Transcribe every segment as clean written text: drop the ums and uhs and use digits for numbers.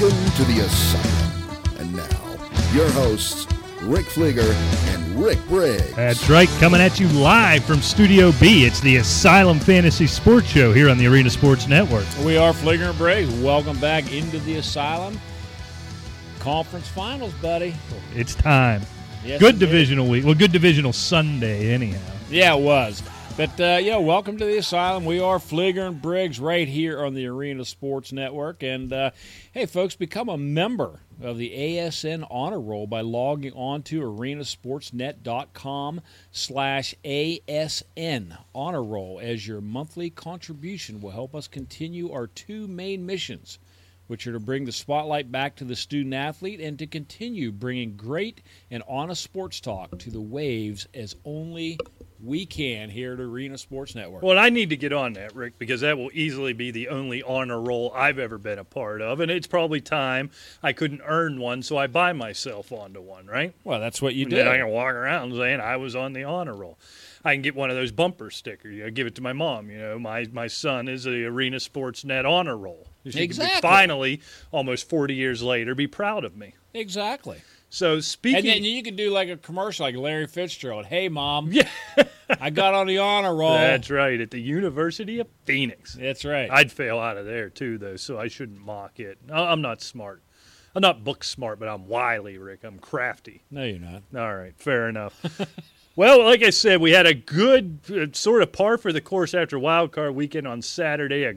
Welcome to the Asylum. And now, your hosts, Rick Flieger and Rick Briggs. That's right, coming at you live from Studio B. It's the Asylum Fantasy Sports Show here on the Arena Sports Network. We are Flieger and Briggs. Welcome back into the Asylum. Conference finals, buddy. It's time. Yes, good divisional week. Well, good divisional Sunday, anyhow. Yeah, it was. But, welcome to the Asylum. We are Flieger and Briggs right here on the Arena Sports Network. And, hey, folks, become a member of the ASN Honor Roll by logging on to arenasportsnet.com/ASN Honor Roll, as your monthly contribution will help us continue our two main missions, which are to bring the spotlight back to the student-athlete and to continue bringing great and honest sports talk to the waves as only we can here at Arena Sports Network. Well, I need to get on that, Rick, because that will easily be the only honor roll I've ever been a part of, and it's probably time. I couldn't earn one, so I buy myself onto one, right? Well, that's what you do. Then I can walk around saying I was on the honor roll. I can get one of those bumper stickers. You know, give it to my mom. You know, my son is the Arena Sports Net honor roll. She exactly. Can finally, almost 40 years later, be proud of me. Exactly. So speaking, and then you could do like a commercial, like Larry Fitzgerald. Hey, Mom, yeah. I got on the honor roll. That's right, at the University of Phoenix. That's right. I'd fail out of there too, though, so I shouldn't mock it. I'm not smart. I'm not book smart, but I'm wily, Rick. I'm crafty. No, you're not. All right, fair enough. Well, like I said, we had a good sort of par for the course after Wild Card Weekend on Saturday. A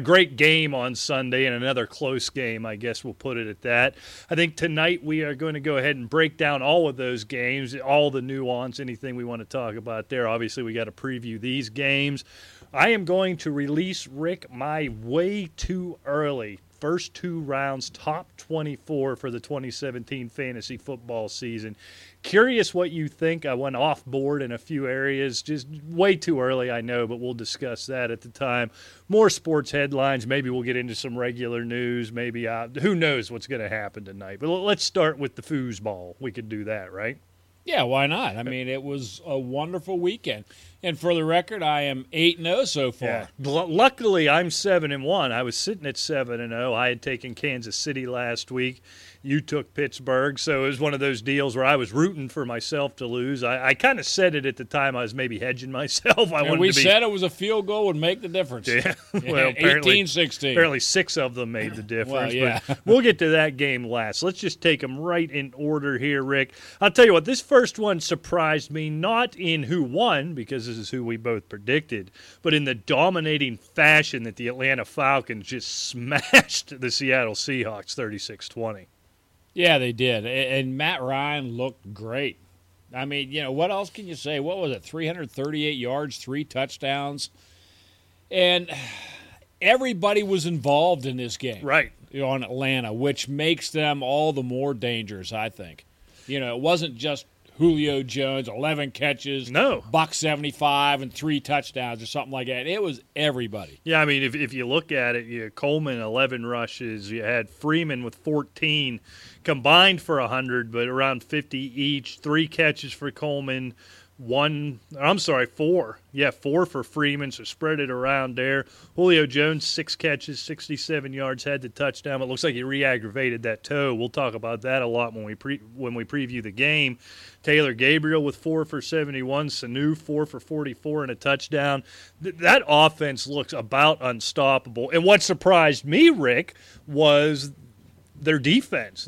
great game on Sunday and another close game, I guess we'll put it at that. I think tonight we are going to go ahead and break down all of those games, all the nuance, anything we want to talk about there. Obviously, we got to preview these games. I am going to release, Rick, my way too early first two rounds, top 24 for the 2017 fantasy football season. Curious what you think. I went off board in a few areas, just way too early, I know, but we'll discuss that at the time. More sports headlines. Maybe we'll get into some regular news. Maybe who knows what's going to happen tonight. But let's start with the foosball. We could do that, right? Yeah, why not? I mean, it was a wonderful weekend. And for the record, I am 8-0 so far. Yeah. Luckily, I'm 7-1. I was sitting at 7-0. I had taken Kansas City last week. You took Pittsburgh. So it was one of those deals where I was rooting for myself to lose. I kind of said it at the time. I was maybe hedging myself. Said it was a field goal would make the difference. Yeah. Well, 18-16. Apparently six of them made the difference. Well, yeah. But we'll get to that game last. Let's just take them right in order here, Rick. I'll tell you what, this first one surprised me, not in who won, because this is who we both predicted, but in the dominating fashion that the Atlanta Falcons just smashed the Seattle Seahawks 36-20. Yeah, they did. And Matt Ryan looked great. I mean, you know, what else can you say? What was it, 338 yards, 3 touchdowns? And everybody was involved in this game. Right. On Atlanta, which makes them all the more dangerous, I think. You know, it wasn't just Julio Jones, 11 catches, $175 and 3 touchdowns or something like that. It was everybody. Yeah, I mean, if you look at it, Coleman, 11 rushes. You had Freeman with 14 combined for 100, but around 50 each. 3 catches for Coleman, 4. Yeah, 4 for Freeman, so spread it around there. Julio Jones, 6 catches, 67 yards, had the touchdown. It looks like he re-aggravated that toe. We'll talk about that a lot when we preview the game. Taylor Gabriel with 4 for 71, Sanu 4 for 44 and a touchdown. That offense looks about unstoppable. And what surprised me, Rick, was Their defense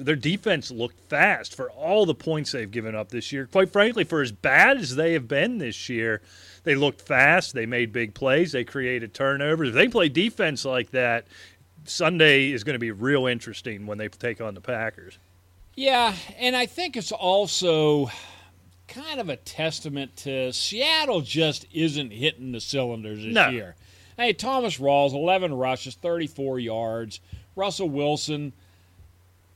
looked fast for all the points they've given up this year. Quite frankly, for as bad as they have been this year, they looked fast. They made big plays. They created turnovers. If they play defense like that, Sunday is going to be real interesting when they take on the Packers. Yeah, and I think it's also kind of a testament to Seattle just isn't hitting the cylinders this year. Hey, Thomas Rawls, 11 rushes, 34 yards. Russell Wilson,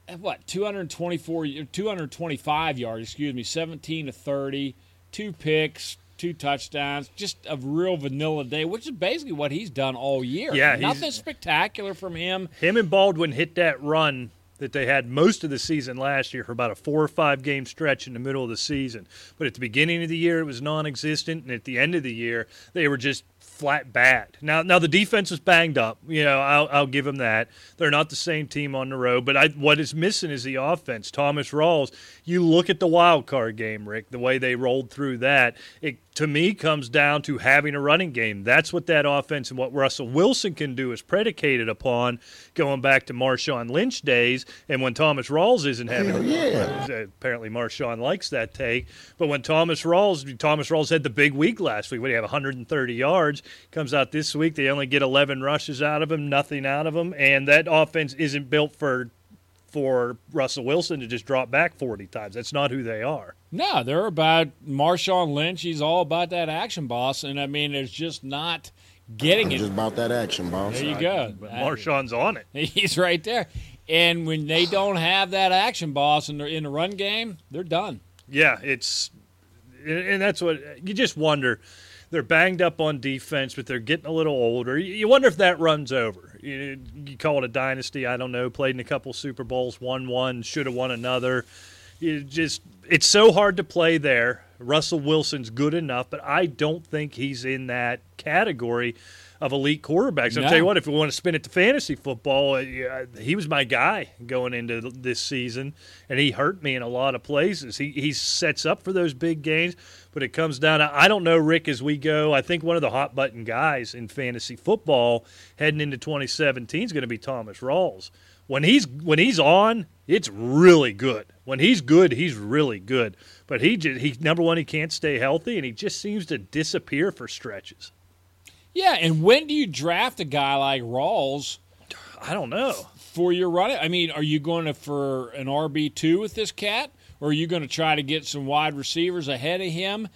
225 yards, 17 to 30, 2 picks, 2 touchdowns, just a real vanilla day, which is basically what he's done all year. Yeah, nothing spectacular from him. Him and Baldwin hit that run that they had most of the season last year for about a 4 or 5 game stretch in the middle of the season. But at the beginning of the year, it was non-existent, and at the end of the year, they were just flat bad. Now the defense is banged up. You know, I'll give them that. They're not the same team on the road. But what is missing is the offense. Thomas Rawls. You look at the wild card game, Rick. The way they rolled through that, it to me comes down to having a running game. That's what that offense and what Russell Wilson can do is predicated upon. Going back to Marshawn Lynch days, and when Thomas Rawls isn't having, apparently Marshawn likes that take. But when Thomas Rawls had the big week last week. What do you have? 130 yards. Comes out this week. They only get 11 rushes out of him, nothing out of him, and that offense isn't built for Russell Wilson to just drop back 40 times. That's not who they are. No, they're about Marshawn Lynch. He's all about that action, boss. And, I mean, it's just not getting it. It's just about that action, boss. There you go. Marshawn's on it. He's right there. And when they don't have that action, boss, and they're in the run game, they're done. Yeah, and that's what you just wonder. They're banged up on defense, but they're getting a little older. You wonder if that runs over. You call it a dynasty, I don't know, played in a couple Super Bowls, won one, should have won another. It's so hard to play there. Russell Wilson's good enough, but I don't think he's in that category of elite quarterbacks. I'll tell you what, if we want to spin it to fantasy football, he was my guy going into this season, and he hurt me in a lot of places. He sets up for those big games, but it comes down to, I don't know, Rick, as we go, I think one of the hot-button guys in fantasy football heading into 2017 is going to be Thomas Rawls. When he's on, it's really good. When he's good, he's really good. But he number one, he can't stay healthy, and he just seems to disappear for stretches. Yeah, and when do you draft a guy like Rawls? I don't know. For your running, I mean, are you going to for an RB2 with this cat, or are you going to try to get some wide receivers ahead of him?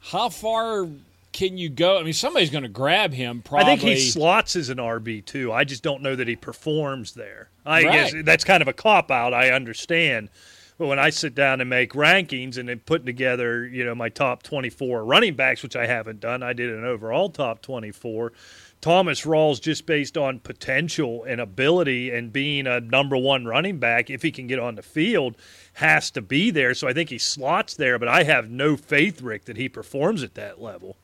How far can you go? I mean, somebody's going to grab him probably. I think he slots as an RB2. I just don't know that he performs there. I guess that's kind of a cop-out, I understand. But when I sit down and make rankings and then putting together, you know, my top 24 running backs, which I haven't done, I did an overall top 24. Thomas Rawls, just based on potential and ability and being a number one running back, if he can get on the field, has to be there. So I think he slots there, but I have no faith, Rick, that he performs at that level.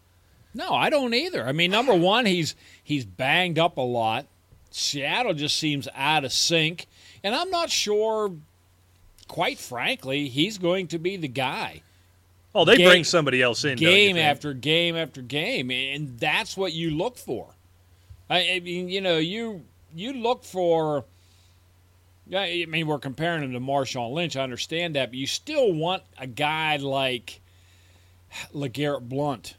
No, I don't either. I mean, number one, he's banged up a lot. Seattle just seems out of sync. And I'm not sure, quite frankly, he's going to be the guy. Oh, they bring somebody else in. Game after game after game, and that's what you look for. I mean, you know, you look for – I mean, we're comparing him to Marshawn Lynch. I understand that, but you still want a guy like LeGarrette Blount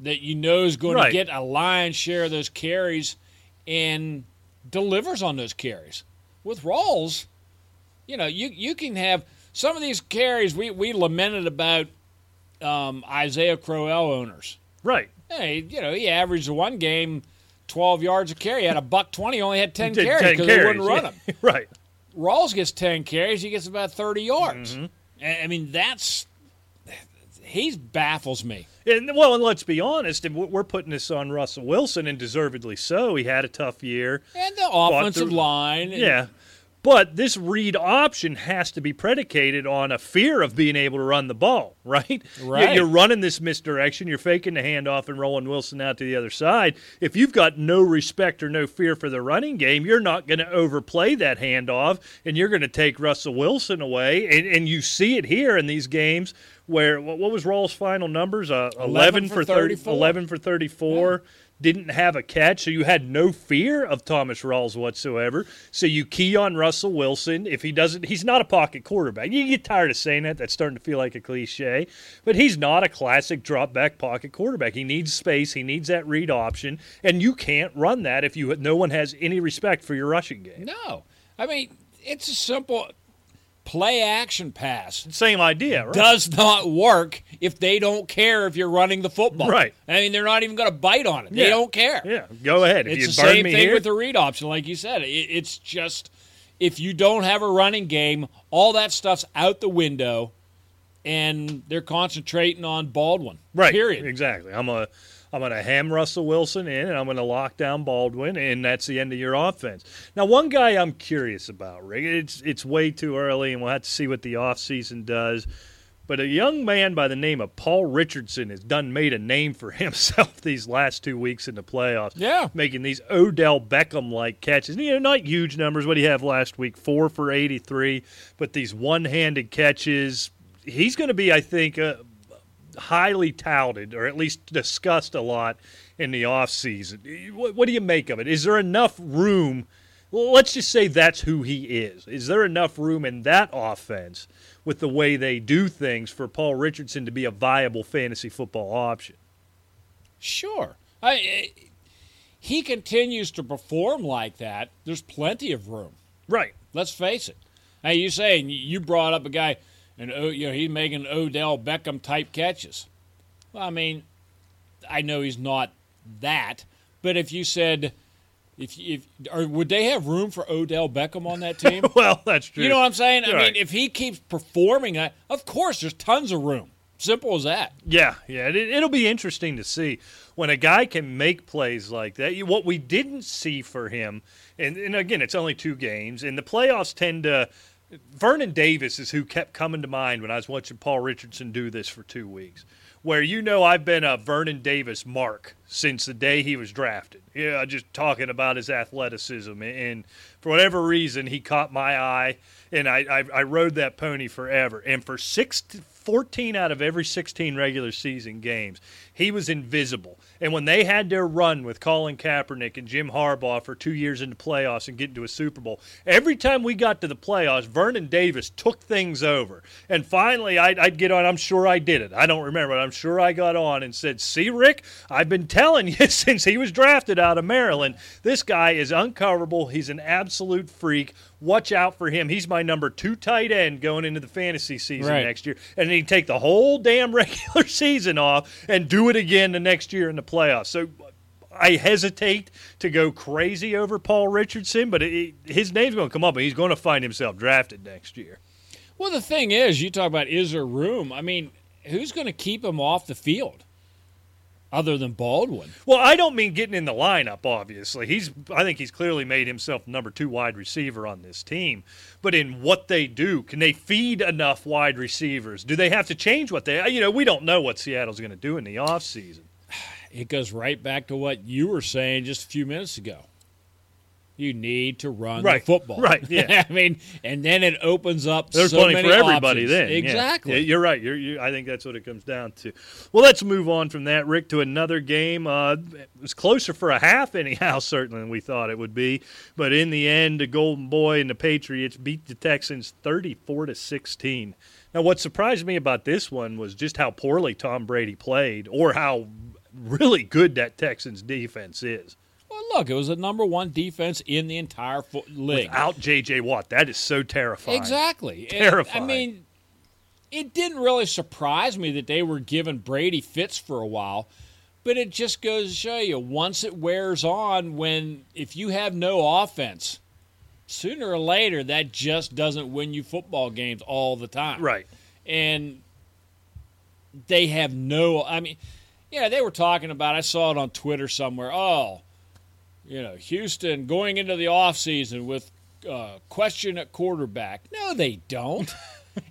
that you know is going to get a lion's share of those carries and delivers on those carries. With Rawls – you know, you can have some of these carries. We lamented about Isaiah Crowell owners. Right. Hey, you know, he averaged one game 12 yards a carry. He had $120, only had 10 carries because they wouldn't run him. Right. Rawls gets 10 carries. He gets about 30 yards. Mm-hmm. I mean, he baffles me. And let's be honest, and we're putting this on Russell Wilson, and deservedly so. He had a tough year. And the offensive line. Yeah. But this read option has to be predicated on a fear of being able to run the ball, right? Right. You're running this misdirection. You're faking the handoff and rolling Wilson out to the other side. If you've got no respect or no fear for the running game, you're not going to overplay that handoff, and you're going to take Russell Wilson away. And you see it here in these games where, what was Rawls' final numbers? 11 for 34. Yeah. Didn't have a catch, so you had no fear of Thomas Rawls whatsoever. So you key on Russell Wilson. If he doesn't, he's not a pocket quarterback. You get tired of saying that. That's starting to feel like a cliche. But he's not a classic drop-back pocket quarterback. He needs space. He needs that read option. And you can't run that if no one has any respect for your rushing game. No. I mean, it's a simple play-action pass. Same idea, right? Does not work if they don't care if you're running the football. Right. I mean, they're not even going to bite on it. Yeah. They don't care. Yeah, go ahead. If it's the same thing with the read option, like you said. It's just if you don't have a running game, all that stuff's out the window, and they're concentrating on Baldwin. Right. Period. Exactly. I'm going to ham Russell Wilson in, and I'm going to lock down Baldwin, and that's the end of your offense. Now, one guy I'm curious about, Rick, it's way too early, and we'll have to see what the offseason does. But a young man by the name of Paul Richardson has done made a name for himself these last 2 weeks in the playoffs. Yeah. Making these Odell Beckham-like catches. You know, not huge numbers. What did he have last week? 4 for 83. But these one-handed catches, he's going to be, I think, highly touted or at least discussed a lot in the offseason. What do you make of it? Is there enough room? Well, let's just say that's who he is. Is there enough room in that offense with the way they do things for Paul Richardson to be a viable fantasy football option? Sure. He continues to perform like that. There's plenty of room. Right. Let's face it. Hey, you say you brought up a guy, and you know, he's making Odell Beckham-type catches. Well, I mean, I know he's not that, but if you said – would they have room for Odell Beckham on that team? Well, that's true. You know what I'm saying? I mean, if he keeps performing, of course there's tons of room. Simple as that. Yeah. It'll be interesting to see when a guy can make plays like that. What we didn't see for him, and again, it's only 2 games, and the playoffs tend to – Vernon Davis is who kept coming to mind when I was watching Paul Richardson do this for 2 weeks. Where I've been a Vernon Davis mark since the day he was drafted. Yeah, just talking about his athleticism. And for whatever reason, he caught my eye, and I rode that pony forever. And for 14 out of every 16 regular season games, he was invisible. And when they had their run with Colin Kaepernick and Jim Harbaugh for 2 years in the playoffs and getting to a Super Bowl, every time we got to the playoffs, Vernon Davis took things over. And finally, I'd get on. I'm sure I did it. I don't remember, but I'm sure I got on and said, see, Rick, I've been telling you since he was drafted out of Maryland, this guy is uncoverable. He's an absolute freak. Watch out for him. He's my number 2 tight end going into the fantasy season next year. And he'd take the whole damn regular season off and do it again the next year in the playoffs. So I hesitate to go crazy over Paul Richardson, but his name's going to come up, and he's going to find himself drafted next year. Well, the thing is, you talk about is there room. I mean, who's going to keep him off the field other than Baldwin? Well, I don't mean getting in the lineup, obviously. I think he's clearly made himself number 2 wide receiver on this team. But in what they do, can they feed enough wide receivers? Do they have to change what they – we don't know what Seattle's going to do in the offseason. It goes right back to what you were saying just a few minutes ago. You need to run the football. Right, yeah. I mean, and then it opens up There's plenty for everybody options. Then. Exactly. Yeah. You're right. I think that's what it comes down to. Well, let's move on from that, Rick, to another game. It was closer for a half anyhow, certainly, than we thought it would be. But in the end, the Golden Boy and the Patriots beat the Texans 34-16. Now, what surprised me about this one was just how poorly Tom Brady played or how really good that Texans defense is. Well, look, it was the number 1 defense in the entire league. Without J.J. Watt, that is so terrifying. Exactly. Terrifying. It didn't really surprise me that they were giving Brady fits for a while, but it just goes to show you, once it wears on, if you have no offense, sooner or later that just doesn't win you football games all the time. Right. And they have they were talking about, I saw it on Twitter somewhere, Houston going into the offseason with question at quarterback. No, they don't.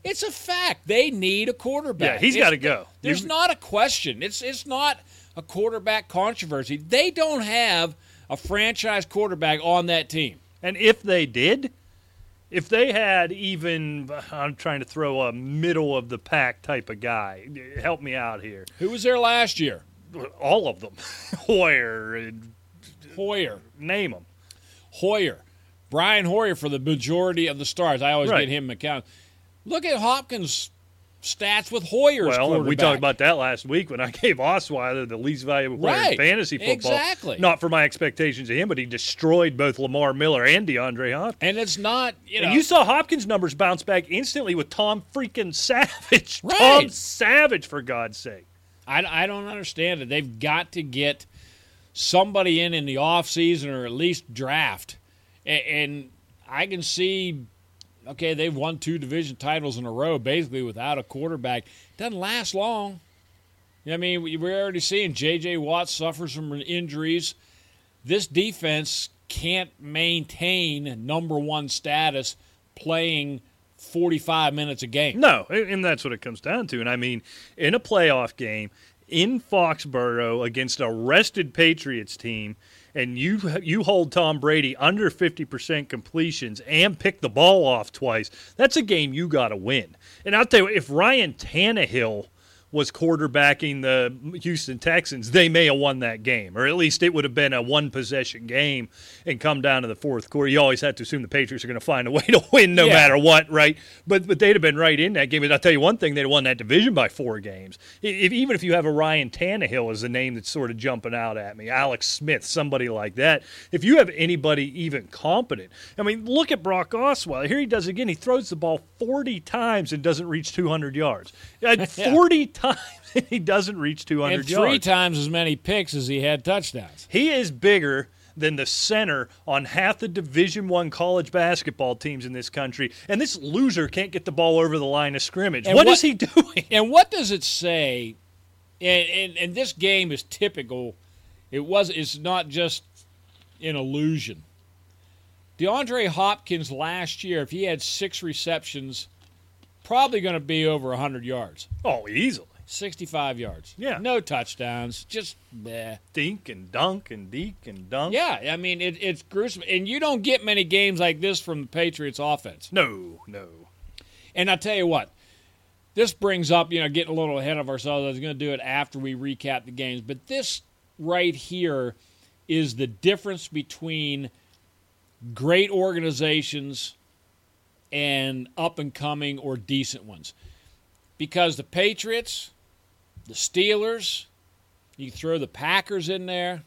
It's a fact. They need a quarterback. Yeah, he's got to go. There's not a question. It's not a quarterback controversy. They don't have a franchise quarterback on that team. And if they did, if they had even – I'm trying to throw a middle-of-the-pack type of guy. Help me out here. Who was there last year? All of them. Hoyer and – Hoyer. Name him. Hoyer. Brian Hoyer for the majority of the starts. I always get him an account. Look at Hopkins' stats with Hoyer's quarterback. Well, we talked about that last week when I gave Osweiler the least valuable player in fantasy football. Exactly. Not for my expectations of him, but he destroyed both Lamar Miller and DeAndre Hopkins. And it's not, And you saw Hopkins' numbers bounce back instantly with Tom freaking Savage. Right. Tom Savage, for God's sake. I don't understand it. They've got to get somebody in the offseason or at least draft. And I can see, okay, they've won 2 division titles in a row basically without a quarterback. Doesn't last long. I mean, we're already seeing J.J. Watt suffers from injuries. This defense can't maintain number 1 status playing 45 minutes a game. No, and that's what it comes down to. And, I mean, in a playoff game in Foxborough against a rested Patriots team, and you hold Tom Brady under 50% completions and pick the ball off twice, that's a game you got to win. And I'll tell you, if Ryan Tannehill was quarterbacking the Houston Texans, they may have won that game, or at least it would have been a one-possession game and come down to the fourth quarter. You always have to assume the Patriots are going to find a way to win no matter what, right? But they'd have been right in that game. But I'll tell you one thing, they'd have won that division by 4 games. Even if you have a Ryan Tannehill is the name that's sort of jumping out at me, Alex Smith, somebody like that. If you have anybody even competent, I mean, look at Brock Osweiler. Here he does again. He throws the ball 40 times and doesn't reach 200 yards. 40 times. He doesn't reach 200 yards. And three times as many picks as he had touchdowns. He is bigger than the center on half the Division I college basketball teams in this country, and this loser can't get the ball over the line of scrimmage. What is he doing? And what does it say? And this game is typical. It's not just an illusion. DeAndre Hopkins last year, if he had 6 receptions, probably going to be over 100 yards. Oh, easily. 65 yards. Yeah. No touchdowns. Just bleh. Dink and dunk and deke and dunk. Yeah, I mean, it's gruesome. And you don't get many games like this from the Patriots offense. No. And I'll tell you what, this brings up, getting a little ahead of ourselves. I was going to do it after we recap the games. But this right here is the difference between great organizations and up-and-coming or decent ones. Because the Patriots, the Steelers, you throw the Packers in there.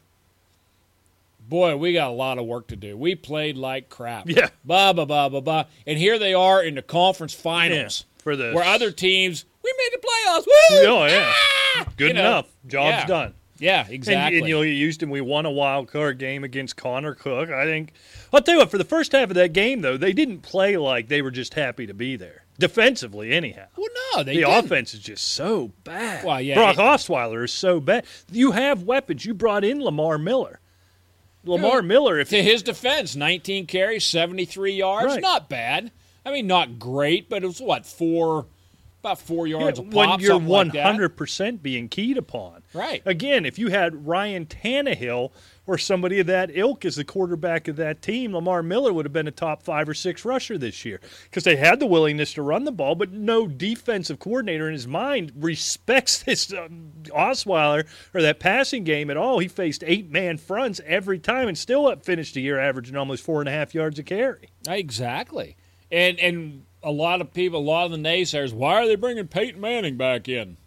Boy, we got a lot of work to do. We played like crap. Yeah. Blah, blah, blah, blah, blah. And here they are in the conference finals. Yeah, where other teams, we made the playoffs. Woo! Oh, yeah. Ah! Good enough. Job's done. Yeah, exactly. And Houston, we won a wild card game against Connor Cook. I think. I'll tell you what, for the first half of that game, though, they didn't play like they were just happy to be there. Defensively, anyhow. Well, no, they didn't. The offense is just so bad. Well, yeah, Brock Osweiler is so bad. You have weapons. You brought in Lamar Miller. To his defense, 19 carries, 73 yards. Right. Not bad. I mean, not great, but it was, about 4 yards a pop, something like that. When you're 100% being keyed upon. Right. Again, if you had Ryan Tannehill or somebody of that ilk as the quarterback of that team, Lamar Miller would have been a top 5 or 6 rusher this year because they had the willingness to run the ball, but no defensive coordinator in his mind respects this Osweiler or that passing game at all. He faced 8-man fronts every time and still finished the year averaging almost 4.5 yards a carry. Exactly. And a lot of people, a lot of the naysayers, why are they bringing Peyton Manning back in?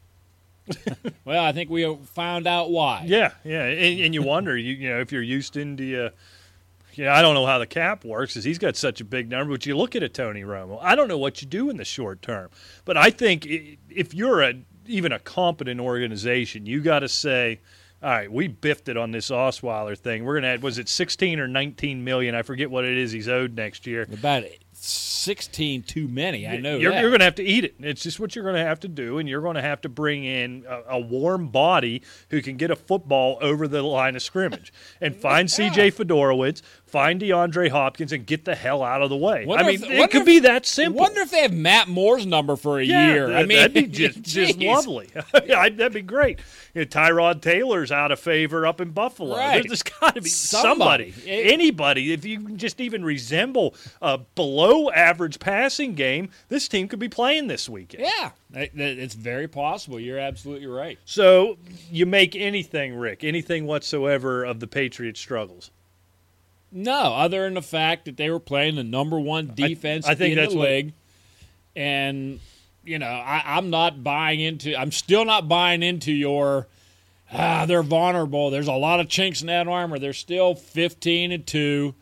Well, I think we found out why. Yeah, and you wonder, if you're Houston, I don't know how the cap works because he's got such a big number, but you look at a Tony Romo. I don't know what you do in the short term, but I think if you're even a competent organization, you got to say, all right, we biffed it on this Osweiler thing. We're going to add, was it 16 or 19 million? I forget what it is he's owed next year. About 16 too many, I know that. You're going to have to eat it. It's just what you're going to have to do, and you're going to have to bring in a warm body who can get a football over the line of scrimmage. And find C.J. Fedorowicz, find DeAndre Hopkins, and get the hell out of the way. It could be that simple. I wonder if they have Matt Moore's number for a year. That'd be just lovely. That'd be great. Tyrod Taylor's out of favor up in Buffalo. Right. There's got to be somebody, anybody. If you can just even resemble a below-average passing game, this team could be playing this weekend. Yeah, it's very possible. You're absolutely right. So you make anything, Rick, anything whatsoever of the Patriots' struggles? No, other than the fact that they were playing the number one defense in the league. And, I'm not buying into – I'm still not buying into your, they're vulnerable. There's a lot of chinks in that armor. They're still 15-2.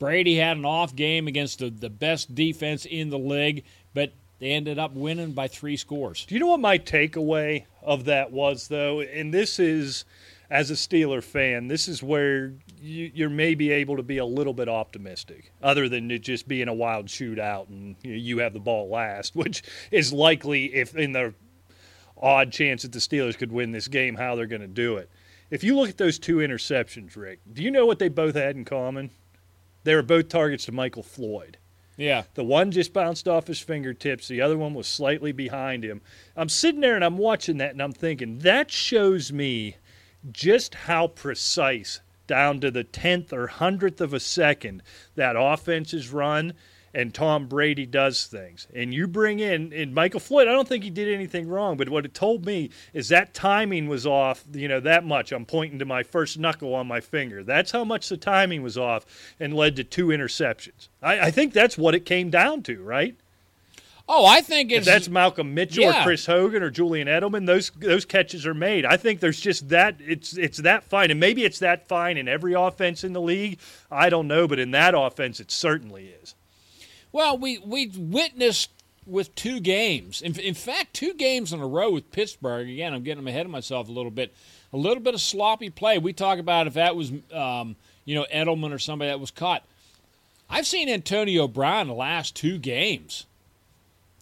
Brady had an off game against the best defense in the league, but they ended up winning by 3 scores. Do you know what my takeaway of that was, though? And this is – as a Steeler fan, this is where you're maybe able to be a little bit optimistic, other than it just being a wild shootout and you have the ball last, which is likely if in the odd chance that the Steelers could win this game, how they're going to do it. If you look at those 2 interceptions, Rick, do you know what they both had in common? They were both targets to Michael Floyd. Yeah. The one just bounced off his fingertips. The other one was slightly behind him. I'm sitting there and I'm watching that and I'm thinking, that shows me just how precise down to the 10th or 100th of a second that offense is run and Tom Brady does things. And you bring in, and Michael Floyd, I don't think he did anything wrong, but what it told me is that timing was off, you know, that much. I'm pointing to my first knuckle on my finger. That's how much the timing was off and led to two interceptions. I think that's what it came down to, right? Oh, I think it's... If that's Malcolm Mitchell or Chris Hogan or Julian Edelman, those catches are made. I think there's just that... It's that fine. And maybe it's that fine in every offense in the league. I don't know, but in that offense, it certainly is. Well, we witnessed with two games. In fact, two games in a row with Pittsburgh. Again, I'm getting ahead of myself a little bit. A little bit of sloppy play. We talk about if that was Edelman or somebody that was caught. I've seen Antonio Brown the last two games.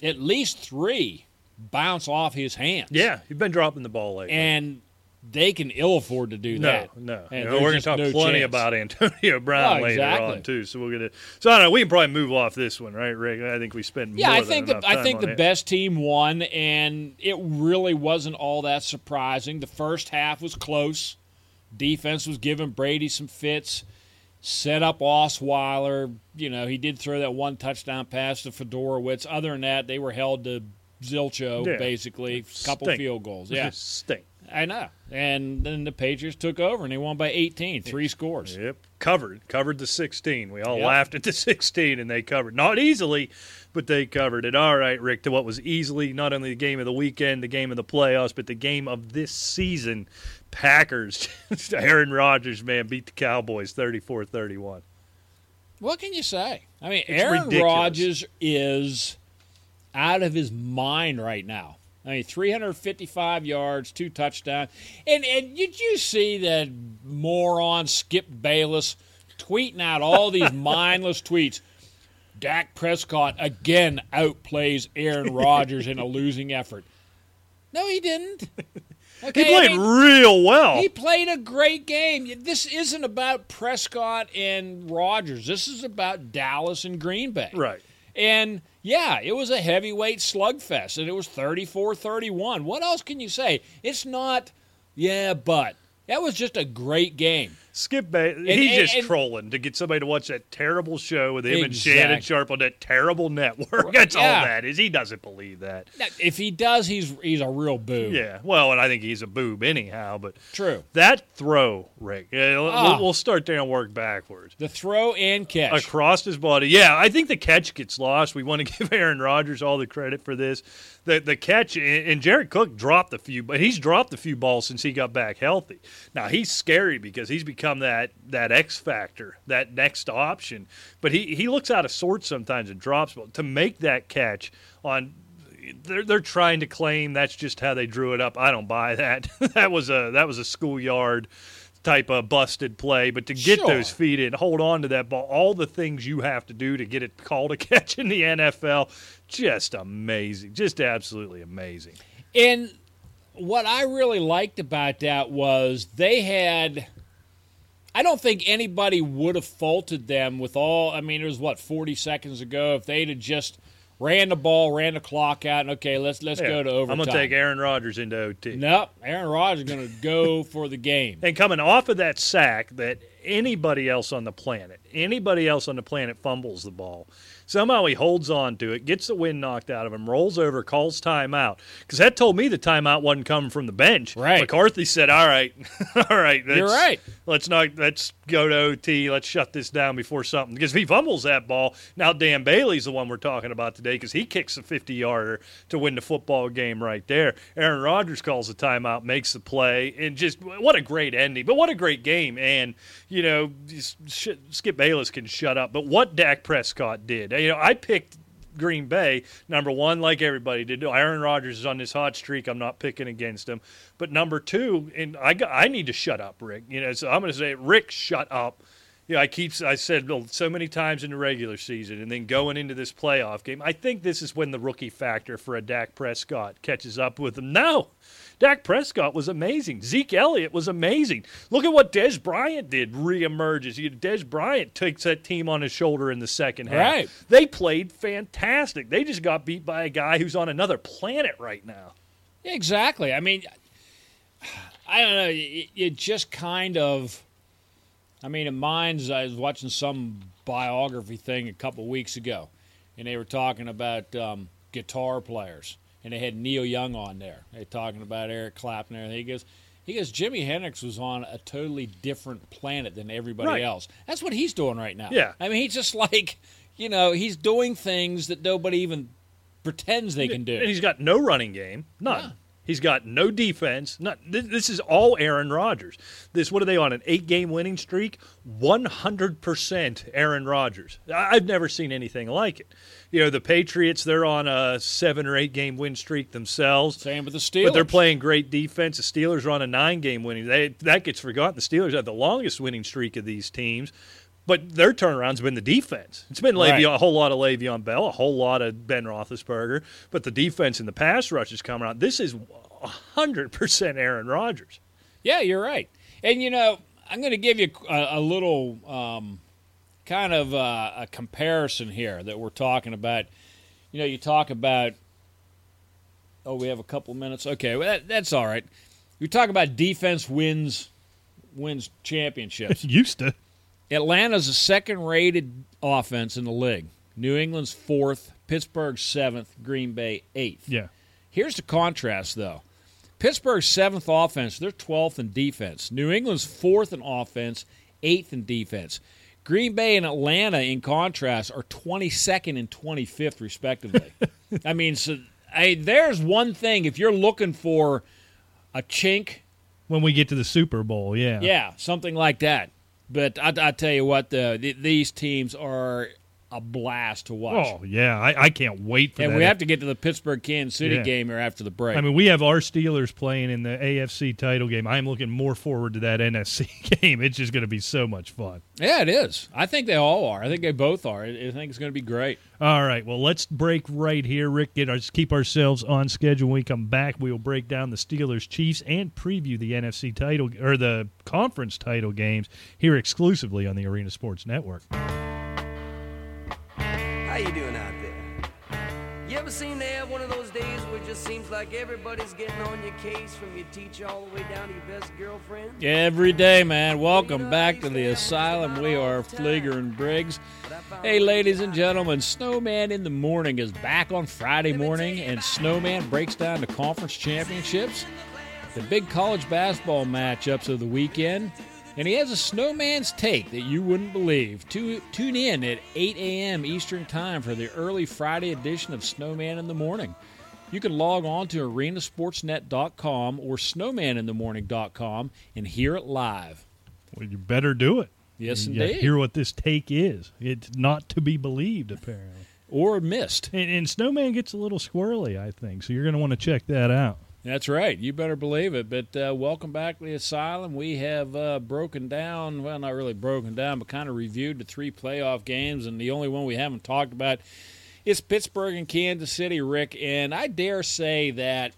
At least three bounce off his hands. Yeah, he's been dropping the ball lately. And they can ill afford to do that. No, we're going to talk plenty about Antonio Brown later on, too. So we'll get it. So I don't know. We can probably move off this one, right, Rick? I think we spent more than enough time on it. Best team won, and it really wasn't all that surprising. The first half was close. Defense was giving Brady some fits. Set up Osweiler. You know, he did throw that one touchdown pass to Fedorowicz. Other than that, they were held to Zilcho, basically. A couple field goals. Yeah, stink. I know. And then the Patriots took over, and they won by 18. Three scores. Yep. Covered the 16. We all laughed at the 16, and they covered. Not easily, but they covered it. All right, Rick, to what was easily not only the game of the weekend, the game of the playoffs, but the game of this season, Packers. Aaron Rodgers, man, beat the Cowboys 34-31. What can you say? I mean, Aaron Rodgers is out of his mind right now. I mean, 355 yards, two touchdowns. And did you see that moron Skip Bayless tweeting out all these mindless tweets? Dak Prescott again outplays Aaron Rodgers in a losing effort. No, he didn't. Okay, he played real well. He played a great game. This isn't about Prescott and Rodgers. This is about Dallas and Green Bay. Right. And, yeah, it was a heavyweight slugfest, and it was 34-31. What else can you say? It's not, but. That was just a great game. Skip Bayless, he's just trolling to get somebody to watch that terrible show with him and Shannon Sharp on that terrible network. That's all that is. He doesn't believe that. Now, if he does, he's a real boob. Yeah, well, and I think he's a boob anyhow. But true. That throw, Rick, we'll start there and work backwards. The throw and catch. Across his body. Yeah, I think the catch gets lost. We want to give Aaron Rodgers all the credit for this. The catch, and Jared Cook dropped a few, but he's dropped a few balls since he got back healthy. Now, he's scary because he's become that X factor, that next option. But he looks out of sorts sometimes and drops. But to make that catch on, they're trying to claim that's just how they drew it up. I don't buy that. That was a schoolyard type of busted play, but to get those feet in, hold on to that ball, all the things you have to do to get it called a catch in the NFL, just amazing, just absolutely amazing. And what I really liked about that was I don't think anybody would have faulted them with it was 40 seconds ago if they'd have just ran the ball, ran the clock out, and let's go to overtime. I'm going to take Aaron Rodgers into OT. Nope, Aaron Rodgers is going to go for the game. And coming off of that sack that anybody else on the planet fumbles the ball, somehow he holds on to it, gets the wind knocked out of him, rolls over, calls timeout. Because that told me the timeout wasn't coming from the bench. Right. McCarthy said, all right. You're right. Let's go to OT. Let's shut this down before something. Because if he fumbles that ball, now Dan Bailey's the one we're talking about today because he kicks a 50-yarder to win the football game right there. Aaron Rodgers calls the timeout, makes the play, and just what a great ending. But what a great game. And, you know, Skip Bayless can shut up. But what Dak Prescott did, I picked Green Bay, number one, like everybody did. Aaron Rodgers is on this hot streak. I'm not picking against him. But number two, and I need to shut up, Rick. So I'm going to say, Rick, shut up. you know, I said so many times in the regular season and then going into this playoff game, I think this is when the rookie factor for a Dak Prescott catches up with him. No, Dak Prescott was amazing. Zeke Elliott was amazing. Look at what Dez Bryant did, reemerges. Dez Bryant takes that team on his shoulder in the second half. Right. They played fantastic. They just got beat by a guy who's on another planet right now. Yeah, exactly. I mean, I don't know. It just kind of, I mean, in mine's, I was watching some biography thing a couple weeks ago, and they were talking about guitar players, and they had Neil Young on there. They were talking about Eric Clapton and everything. He goes, Jimi Hendrix was on a totally different planet than everybody else. That's what he's doing right now. Yeah. I mean, he's just like, you know, he's doing things that nobody even pretends they can do. And he's got no running game, none. Yeah. He's got no defense. This is all Aaron Rodgers. What are they on, an 8-game winning streak? 100% Aaron Rodgers. I've never seen anything like it. You know, the Patriots, they're on a 7- or 8-game win streak themselves. Same with the Steelers. But they're playing great defense. The Steelers are on a 9-game winning. That gets forgotten. The Steelers have the longest winning streak of these teams. But their turnaround's been the defense. It's been a whole lot of Le'Veon Bell, a whole lot of Ben Roethlisberger. But the defense and the pass rush is coming out. This is 100% Aaron Rodgers. Yeah, you're right. And, you know, I'm going to give you a little kind of a comparison here that we're talking about. You know, you talk about, we have a couple minutes. Okay, well, that's all right. You talk about defense wins championships. Used to. Atlanta's a second-rated offense in the league. New England's 4th, Pittsburgh's 7th, Green Bay 8th. Yeah. Here's the contrast, though. Pittsburgh's 7th offense, they're 12th in defense. New England's 4th in offense, 8th in defense. Green Bay and Atlanta, in contrast, are 22nd and 25th, respectively. I mean, there's one thing. If you're looking for a chink. When we get to the Super Bowl, yeah. Yeah, something like that. But I tell you what, these teams are a blast to watch. Oh, yeah. I can't wait for that. And we have to get to the Pittsburgh-Kansas City game here after the break. I mean, we have our Steelers playing in the AFC title game. I'm looking more forward to that NFC game. It's just going to be so much fun. Yeah, it is. I think they all are. I think they both are. I think it's going to be great. All right. Well, let's break right here, Rick. Keep ourselves on schedule. When we come back, we will break down the Steelers-Chiefs and preview the NFC title or the conference title games here exclusively on the Arena Sports Network. How you doing out there? You ever seen to have one of those days where it just seems like everybody's getting on your case, from your teacher all the way down to your best girlfriend? Yeah, every day, man. Welcome back to the asylum. We are Flieger and Briggs. Hey, ladies and gentlemen, Snowman in the Morning is back on Friday morning, and Snowman breaks down the conference championships, the big college basketball matchups of the weekend, and he has a snowman's take that you wouldn't believe. Tune in at 8 a.m. Eastern Time for the early Friday edition of Snowman in the Morning. You can log on to arenasportsnet.com or snowmaninthemorning.com and hear it live. Well, you better do it. Yes, indeed. You hear what this take is. It's not to be believed, apparently. Or missed. And Snowman gets a little squirrely, I think, so you're going to want to check that out. That's right. You better believe it. But welcome back to the asylum. We have broken down, well, not really broken down, but kind of reviewed the three playoff games, and the only one we haven't talked about is Pittsburgh and Kansas City, Rick. And I dare say that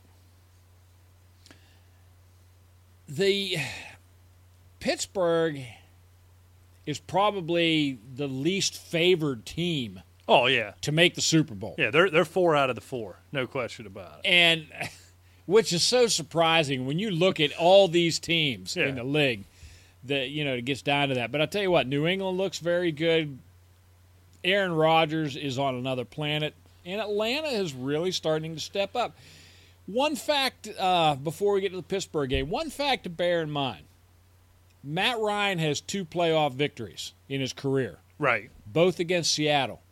the Pittsburgh is probably the least favored team. Oh, yeah. To make the Super Bowl. Yeah, they're 4 out of the 4, no question about it. And which is so surprising when you look at all these teams in the league, that, you know, it gets down to that. But I'll tell you what, New England looks very good. Aaron Rodgers is on another planet. And Atlanta is really starting to step up. One fact before we get to the Pittsburgh game, one fact to bear in mind. Matt Ryan has 2 playoff victories in his career. Right. Both against Seattle.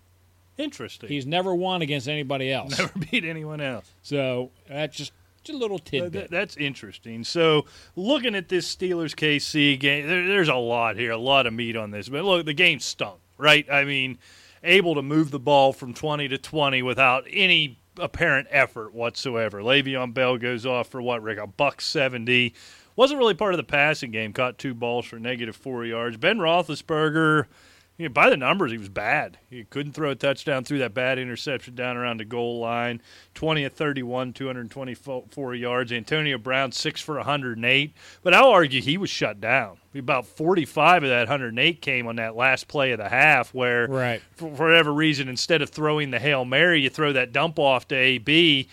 Interesting. He's never won against anybody else. Never beat anyone else. So that just a little tidbit. That's interesting. So, looking at this Steelers-KC game, there's a lot here, a lot of meat on this. But, look, the game stunk, right? I mean, able to move the ball from 20 to 20 without any apparent effort whatsoever. Le'Veon Bell goes off for, what, Rick, a $170. Wasn't really part of the passing game. Caught two balls for -4 yards. Ben Roethlisberger, you know, by the numbers, he was bad. He couldn't throw a touchdown, threw that bad interception down around the goal line. 20 of 31, 224 yards. Antonio Brown, 6 for 108. But I'll argue he was shut down. About 45 of that 108 came on that last play of the half where, right, for whatever reason, instead of throwing the Hail Mary, you throw that dump off to A.B.,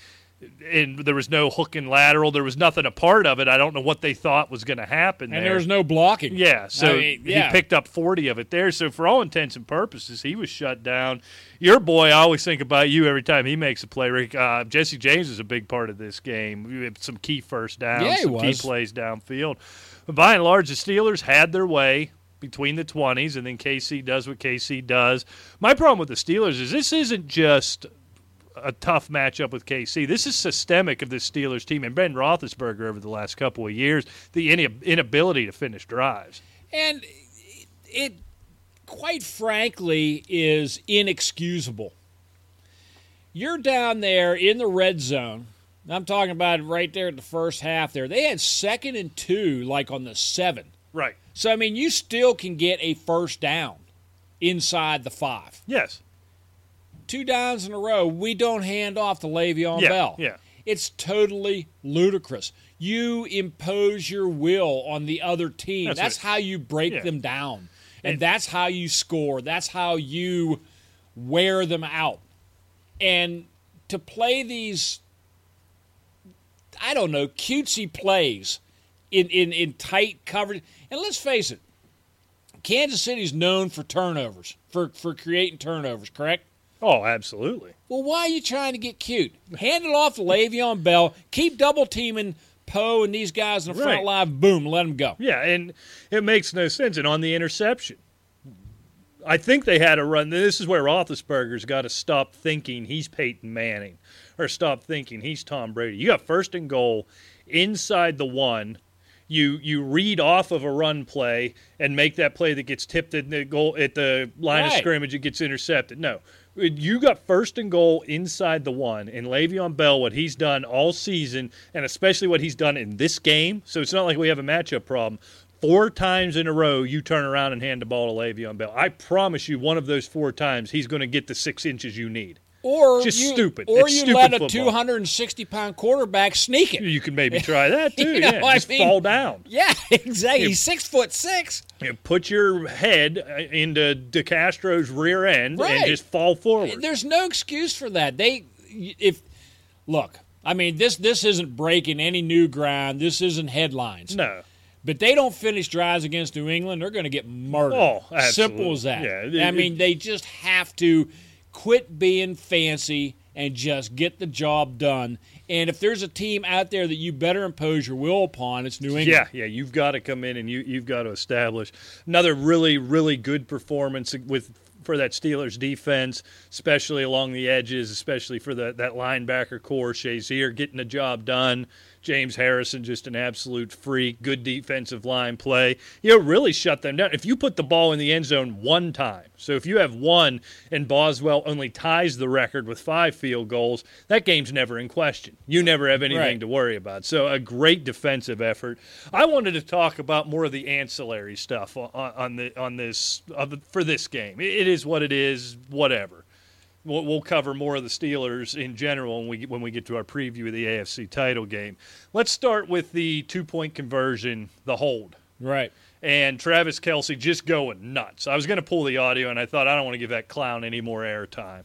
and there was no hook and lateral. There was nothing a part of it. I don't know what they thought was going to happen there. And there was no blocking. Yeah, so I mean, he picked up 40 of it there. So for all intents and purposes, he was shut down. Your boy, I always think about you every time he makes a play, Rick. Jesse James is a big part of this game. We had some key first downs, key plays downfield. But by and large, the Steelers had their way between the 20s, and then KC does what KC does. My problem with the Steelers is this isn't just – a tough matchup with KC. This is systemic of this Steelers team and Ben Roethlisberger over the last couple of years, the inability to finish drives. And it, quite frankly, is inexcusable. You're down there in the red zone. I'm talking about right there at the first half there. They had 2nd and 2, like on the 7. Right. So, I mean, you still can get a first down inside the 5. Yes. 2 downs in a row, we don't hand off to Le'Veon Bell. Yeah. It's totally ludicrous. You impose your will on the other team. That's how you break them down. And that's how you score. That's how you wear them out. And to play these, I don't know, cutesy plays in tight coverage. And let's face it, Kansas City's known for turnovers, for creating turnovers, correct? Oh, absolutely. Well, why are you trying to get cute? Hand it off to Le'Veon Bell. Keep double-teaming Poe and these guys in the front line. Boom, let them go. Yeah, and it makes no sense. And on the interception, I think they had a run. This is where Roethlisberger's got to stop thinking he's Peyton Manning or stop thinking he's Tom Brady. You got 1st and goal inside the 1. You read off of a run play and make that play that gets tipped at the goal at the line of scrimmage. It gets intercepted. No. You got 1st and goal inside the 1, and Le'Veon Bell, what he's done all season, and especially what he's done in this game, so it's not like we have a matchup problem. 4 times in a row you turn around and hand the ball to Le'Veon Bell. I promise you one of those 4 times he's going to get the 6 inches you need. Or just stupid. Or it's you stupid let a 260-pound quarterback sneak it. You can maybe try that, too. You know, just fall down. Yeah, exactly. He's 6'6". You put your head into DeCastro's rear end and just fall forward. There's no excuse for that. Look, I mean, this isn't breaking any new ground. This isn't headlines. No. But they don't finish drives against New England, they're going to get murdered. Oh, absolutely. Simple as that. Yeah, I mean, they just have to – quit being fancy and just get the job done. And if there's a team out there that you better impose your will upon, it's New England. Yeah, you've got to come in and you've got to establish. Another really, really good performance for that Steelers defense, especially along the edges, especially for that linebacker core. Shazier getting the job done. James Harrison, just an absolute freak. Good defensive line play. You know, really shut them down. If you put the ball in the end zone one time, so if you have one and Boswell only ties the record with 5 field goals, that game's never in question. You never have anything to worry about. So a great defensive effort. I wanted to talk about more of the ancillary stuff for this game. It is what it is, whatever. We'll cover more of the Steelers in general when we get to our preview of the AFC title game. Let's start with the 2-point conversion, the hold. Right. And Travis Kelce just going nuts. I was going to pull the audio, and I thought I don't want to give that clown any more airtime.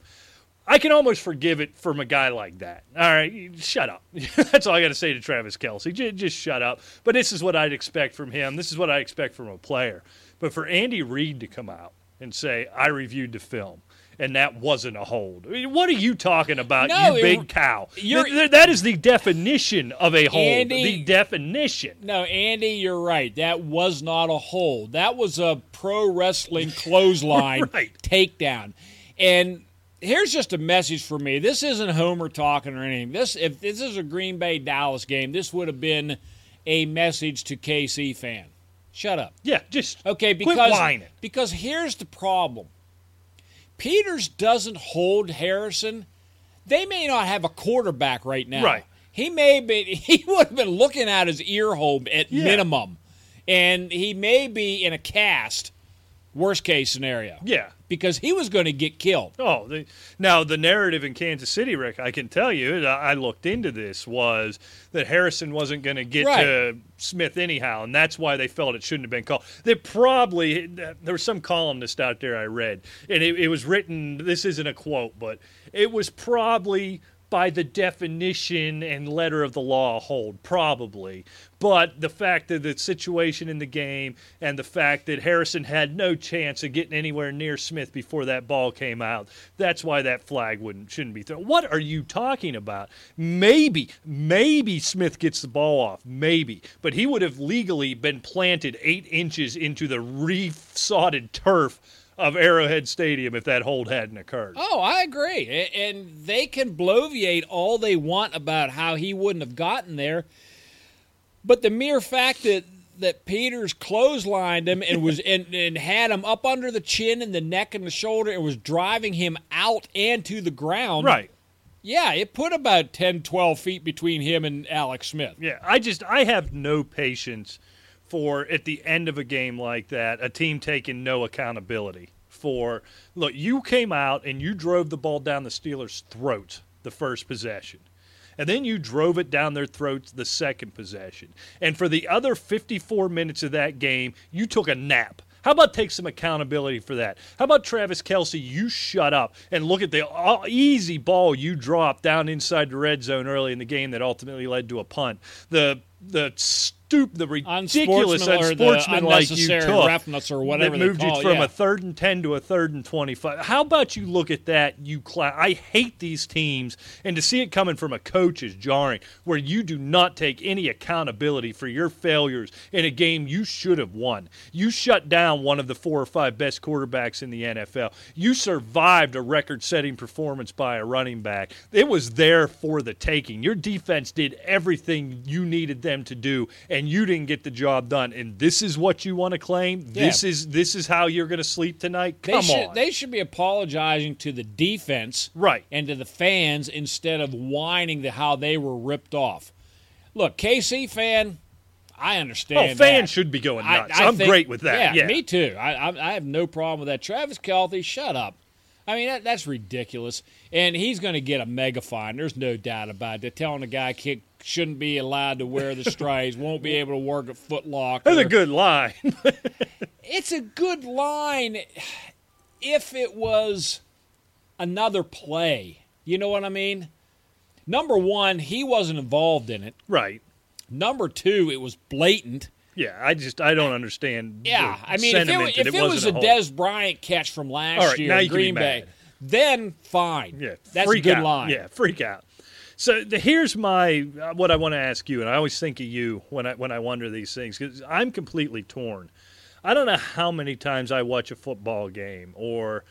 I can almost forgive it from a guy like that. All right, shut up. That's all I got to say to Travis Kelce. Just shut up. But this is what I'd expect from him. This is what I expect from a player. But for Andy Reid to come out and say, I reviewed the film, and that wasn't a hold. I mean, what are you talking about, you big cow? That is the definition of a hold, Andy, the definition. No, Andy, you're right. That was not a hold. That was a pro wrestling clothesline takedown. And here's just a message for me. This isn't Homer talking or anything. If this is a Green Bay-Dallas game, this would have been a message to KC fan. Shut up. Yeah, just quit whining. Because here's the problem. Peters doesn't hold Harrison. They may not have a quarterback right now. Right. he would have been looking out his ear hole at minimum. And he may be in a cast, worst-case scenario. Yeah. Because he was going to get killed. Oh, now the narrative in Kansas City, Rick, I can tell you, I looked into this, was that Harrison wasn't going to get to Smith anyhow, and that's why they felt it shouldn't have been called. They probably, there was some columnist out there I read, and it was written, this isn't a quote, but it was probably by the definition and letter of the law hold, probably. But the fact that the situation in the game and the fact that Harrison had no chance of getting anywhere near Smith before that ball came out, that's why that flag shouldn't be thrown. What are you talking about? Maybe Smith gets the ball off, maybe. But he would have legally been planted 8 inches into the re-sodded turf of Arrowhead Stadium if that hold hadn't occurred. Oh, I agree. And they can bloviate all they want about how he wouldn't have gotten there. But the mere fact that Peters clotheslined him and was and had him up under the chin and the neck and the shoulder and was driving him out and to the ground. Right. Yeah, it put about 10, 12 feet between him and Alex Smith. Yeah, I have no patience for, at the end of a game like that, a team taking no accountability for, look, you came out and you drove the ball down the Steelers' throat the first possession. And then you drove it down their throats the second possession. And for the other 54 minutes of that game, you took a nap. How about take some accountability for that? How about Travis Kelce, you shut up and look at the easy ball you dropped down inside the red zone early in the game that ultimately led to a punt. The ridiculous unsportsmanlike you took roughness or whatever that moved you from a 3rd and 10 to a 3rd and 25. How about you look at that? I hate these teams, and to see it coming from a coach is jarring, where you do not take any accountability for your failures in a game you should have won. You shut down one of the 4 or 5 best quarterbacks in the NFL. You survived a record-setting performance by a running back. It was there for the taking. Your defense did everything you needed them to do, and you didn't get the job done, and this is what you want to claim? Yeah. This is how you're going to sleep tonight? Come on. They should be apologizing to the defense and to the fans instead of whining to how they were ripped off. Look, KC fan, I understand that. Fans should be going nuts. I think great with that. Yeah, me too. I have no problem with that. Travis Kelce, shut up. I mean, that's ridiculous. And he's going to get a mega fine. There's no doubt about it. They're telling the guy shouldn't be allowed to wear the stripes, won't be able to work at Foot Locker. That's a good line. It's a good line if it was another play. You know what I mean? Number one, he wasn't involved in it. Right. Number two, it was blatant. Yeah, I don't understand. Yeah, I mean, if it was a Dez Bryant catch from last year in Green Bay, then fine. Yeah, that's a good line. Yeah, freak out. So here's what I want to ask you, and I always think of you when I wonder these things, because I'm completely torn. I don't know how many times I watch a football game, or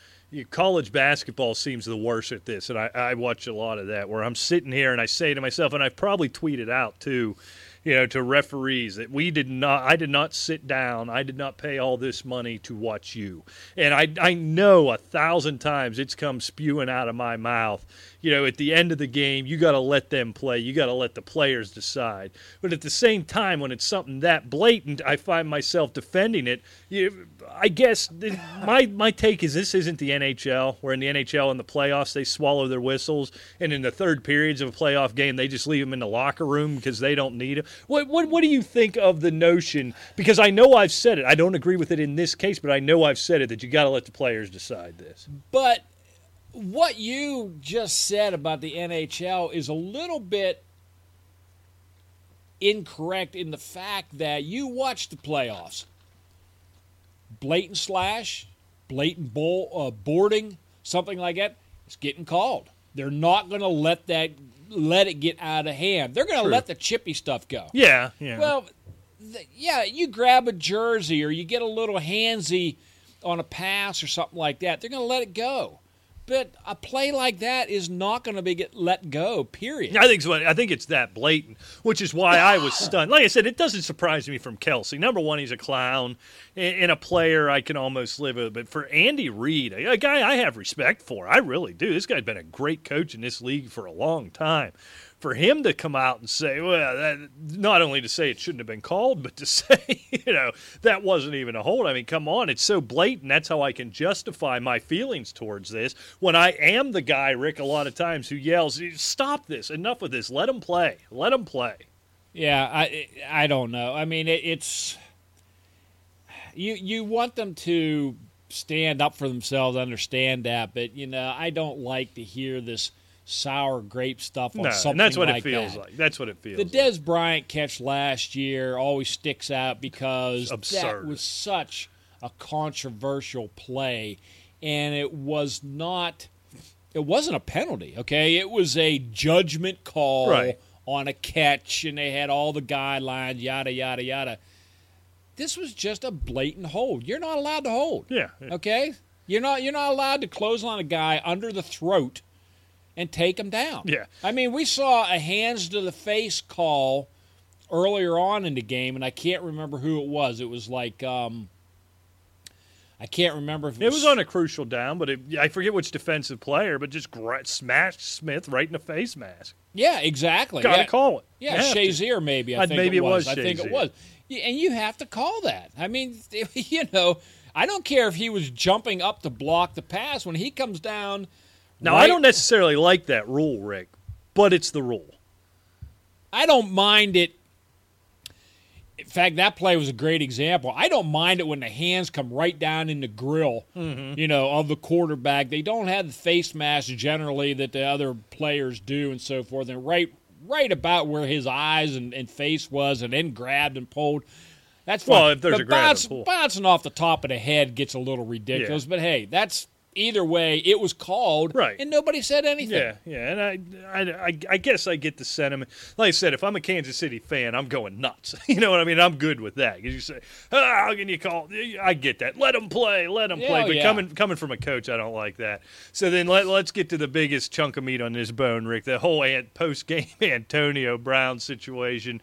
college basketball seems the worst at this, and I watch a lot of that, where I'm sitting here and I say to myself, and I've probably tweeted out too, to referees that I did not sit down. I did not pay all this money to watch you. And I know 1,000 times it's come spewing out of my mouth. At the end of the game, you got to let them play. You got to let the players decide. But at the same time, when it's something that blatant, I find myself defending it. I guess my take is this isn't the NHL, where in the NHL in the playoffs they swallow their whistles, and in the third periods of a playoff game they just leave them in the locker room because they don't need them. What do you think of the notion? Because I know I've said it. I don't agree with it in this case, but I know I've said it, that you got to let the players decide this. But what you just said about the NHL is a little bit incorrect in the fact that you watch the playoffs. Blatant slash, blatant boarding, something like that, it's getting called. They're not going to let it get out of hand. They're going to let the chippy stuff go. Yeah, yeah. Well, you grab a jersey or you get a little handsy on a pass or something like that. They're going to let it go. But a play like that is not going to be let go, period. I think it's that blatant, which is why I was stunned. Like I said, it doesn't surprise me from Kelce. Number one, he's a clown and a player I can almost live with. But for Andy Reid, a guy I have respect for, I really do. This guy's been a great coach in this league for a long time. for him to come out and say, well, that, not only to say it shouldn't have been called, but to say, you know, that wasn't even a hold. I mean, come on, it's so blatant. That's how I can justify my feelings towards this when I am the guy, Rick, a lot of times who yells, stop this, enough of this, let him play, let him play. Yeah, I don't know. I mean, it's you want them to stand up for themselves, understand that, but, you know, I don't like to hear this sour grape stuff on something like that. No, that's what it feels like. That's what it feels like. The Des Bryant catch last year always sticks out because that was such a controversial play, and it wasn't a penalty, okay? It was a judgment call on a catch, and they had all the guidelines, yada, yada, yada. This was just a blatant hold. You're not allowed to hold. Yeah. Okay? You're not allowed to close on a guy under the throat and take him down. Yeah. I mean, we saw a hands-to-the-face call earlier on in the game, and I can't remember who it was. It was like I can't remember if it was on a crucial down, but I forget which defensive player, but just smashed Smith right in the face mask. Yeah, exactly. Got to call it. Yeah, Shazier maybe, I think maybe it was. Maybe it was Shazier. I think it was. And you have to call that. I mean, you know, I don't care if he was jumping up to block the pass. When he comes down. Now, I don't necessarily like that rule, Rick, but it's the rule. I don't mind it. In fact, that play was a great example. I don't mind it when the hands come right down in the grill, you know, of the quarterback. They don't have the face mask generally that the other players do and so forth. And right about where his eyes and face was, and then grabbed and pulled. That's fine. Well, if there's a grab and pull. Bouncing off the top of the head gets a little ridiculous, but hey, that's either way. It was called, and nobody said anything. Yeah, and I guess I get the sentiment. Like I said, if I'm a Kansas City fan, I'm going nuts. You know what I mean? I'm good with that. Because you say, how can you call? I get that. Let them play. But coming from a coach, I don't like that. So then let's get to the biggest chunk of meat on this bone, Rick. The whole post-game Antonio Brown situation.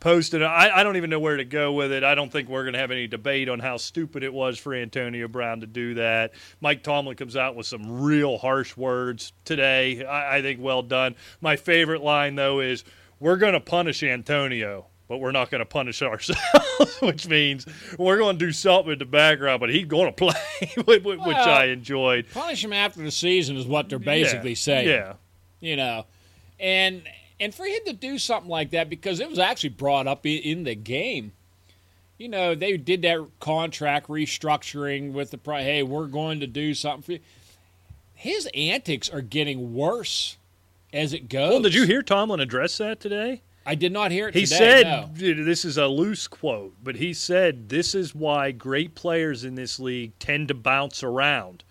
Posted. I don't even know where to go with it. I don't think we're going to have any debate on how stupid it was for Antonio Brown to do that. Mike Tomlin comes out with some real harsh words today. I think well done. My favorite line, though, is we're going to punish Antonio, but we're not going to punish ourselves, which means we're going to do something in the background, but he's going to play, which I enjoyed. Punish him after the season is what they're basically saying. Yeah. You know, And for him to do something like that, because it was actually brought up in the game, you know, they did that contract restructuring with hey, we're going to do something for you. His antics are getting worse as it goes. Well, did you hear Tomlin address that today? I did not hear it today. He said, this is a loose quote, but he said, this is why great players in this league tend to bounce around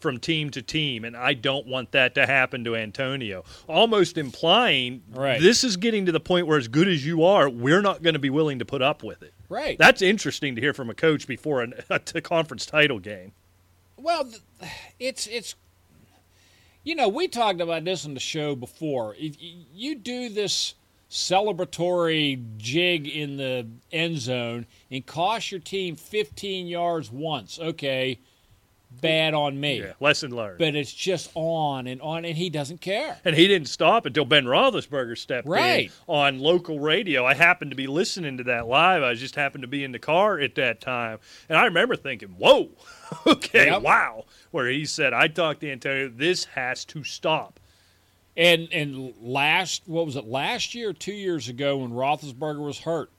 from team to team, and I don't want that to happen to Antonio. Almost implying this is getting to the point where as good as you are, we're not going to be willing to put up with it. Right. That's interesting to hear from a coach before a conference title game. Well, it's you know, we talked about this on the show before. If you do this celebratory jig in the end zone and cost your team 15 yards once, okay, bad on me. Yeah, lesson learned. But it's just on, and he doesn't care. And he didn't stop until Ben Roethlisberger stepped in on local radio. I happened to be listening to that live. I just happened to be in the car at that time. And I remember thinking, whoa, okay, wow, where he said, I talked to Antonio, this has to stop. And last year, 2 years ago, when Roethlisberger was hurt,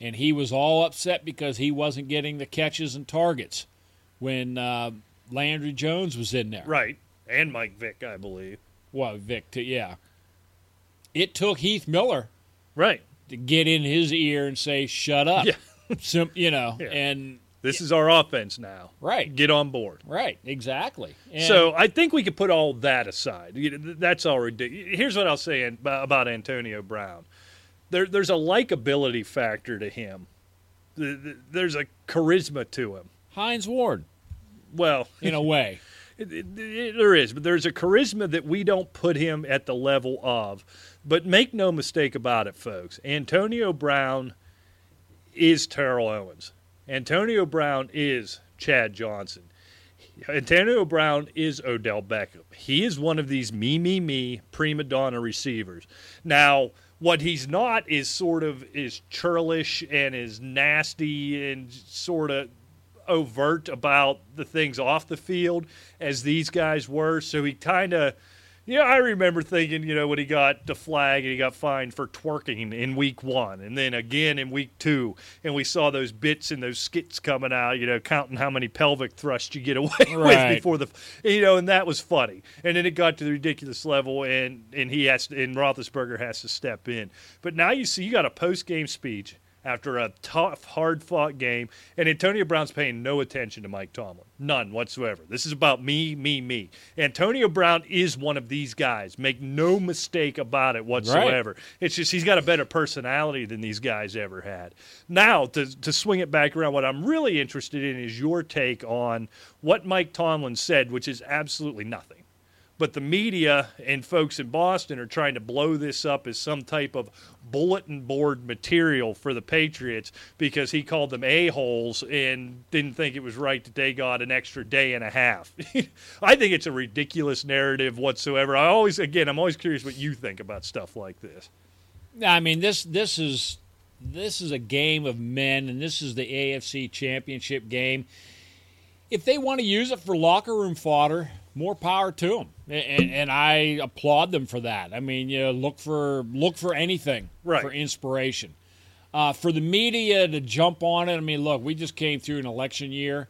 and he was all upset because he wasn't getting the catches and targets. When Landry Jones was in there. Right. And Mike Vick, I believe. Well, Vick, too, yeah. It took Heath Miller to get in his ear and say, shut up. Yeah. And this is our offense now. Right. Get on board. Right, exactly. And so I think we could put all that aside. That's all ridiculous. Here's what I'll say about Antonio Brown. There's a likability factor to him. There's a charisma to him. Hines Ward. Well, in a way. There is, but there's a charisma that we don't put him at the level of. But make no mistake about it, folks. Antonio Brown is Terrell Owens. Antonio Brown is Chad Johnson. Antonio Brown is Odell Beckham. He is one of these me, prima donna receivers. Now, what he's not is sort of is churlish and is nasty and sort of overt about the things off the field as these guys were. So he kind of, you know, I remember thinking, you know, when he got the flag and he got fined for twerking in week 1 and then again in week 2, and we saw those bits and those skits coming out, you know, counting how many pelvic thrusts you get away with before the, you know, and that was funny. And then it got to the ridiculous level, and he has to, and Roethlisberger has to step in. But now you see, you got a post-game speech after a tough, hard-fought game, and Antonio Brown's paying no attention to Mike Tomlin. None whatsoever. This is about me. Antonio Brown is one of these guys. Make no mistake about it whatsoever. Right. It's just he's got a better personality than these guys ever had. Now, to swing it back around, what I'm really interested in is your take on what Mike Tomlin said, which is absolutely nothing. But the media and folks in Boston are trying to blow this up as some type of bulletin board material for the Patriots because he called them a-holes and didn't think it was right that they got an extra day and a half. I think it's a ridiculous narrative whatsoever. I'm always curious what you think about stuff like this. I mean, this is a game of men, and this is the AFC Championship game. If they want to use it for locker room fodder, more power to them, and I applaud them for that. I mean, you know, look for anything for inspiration. For the media to jump on it, I mean, look, we just came through an election year,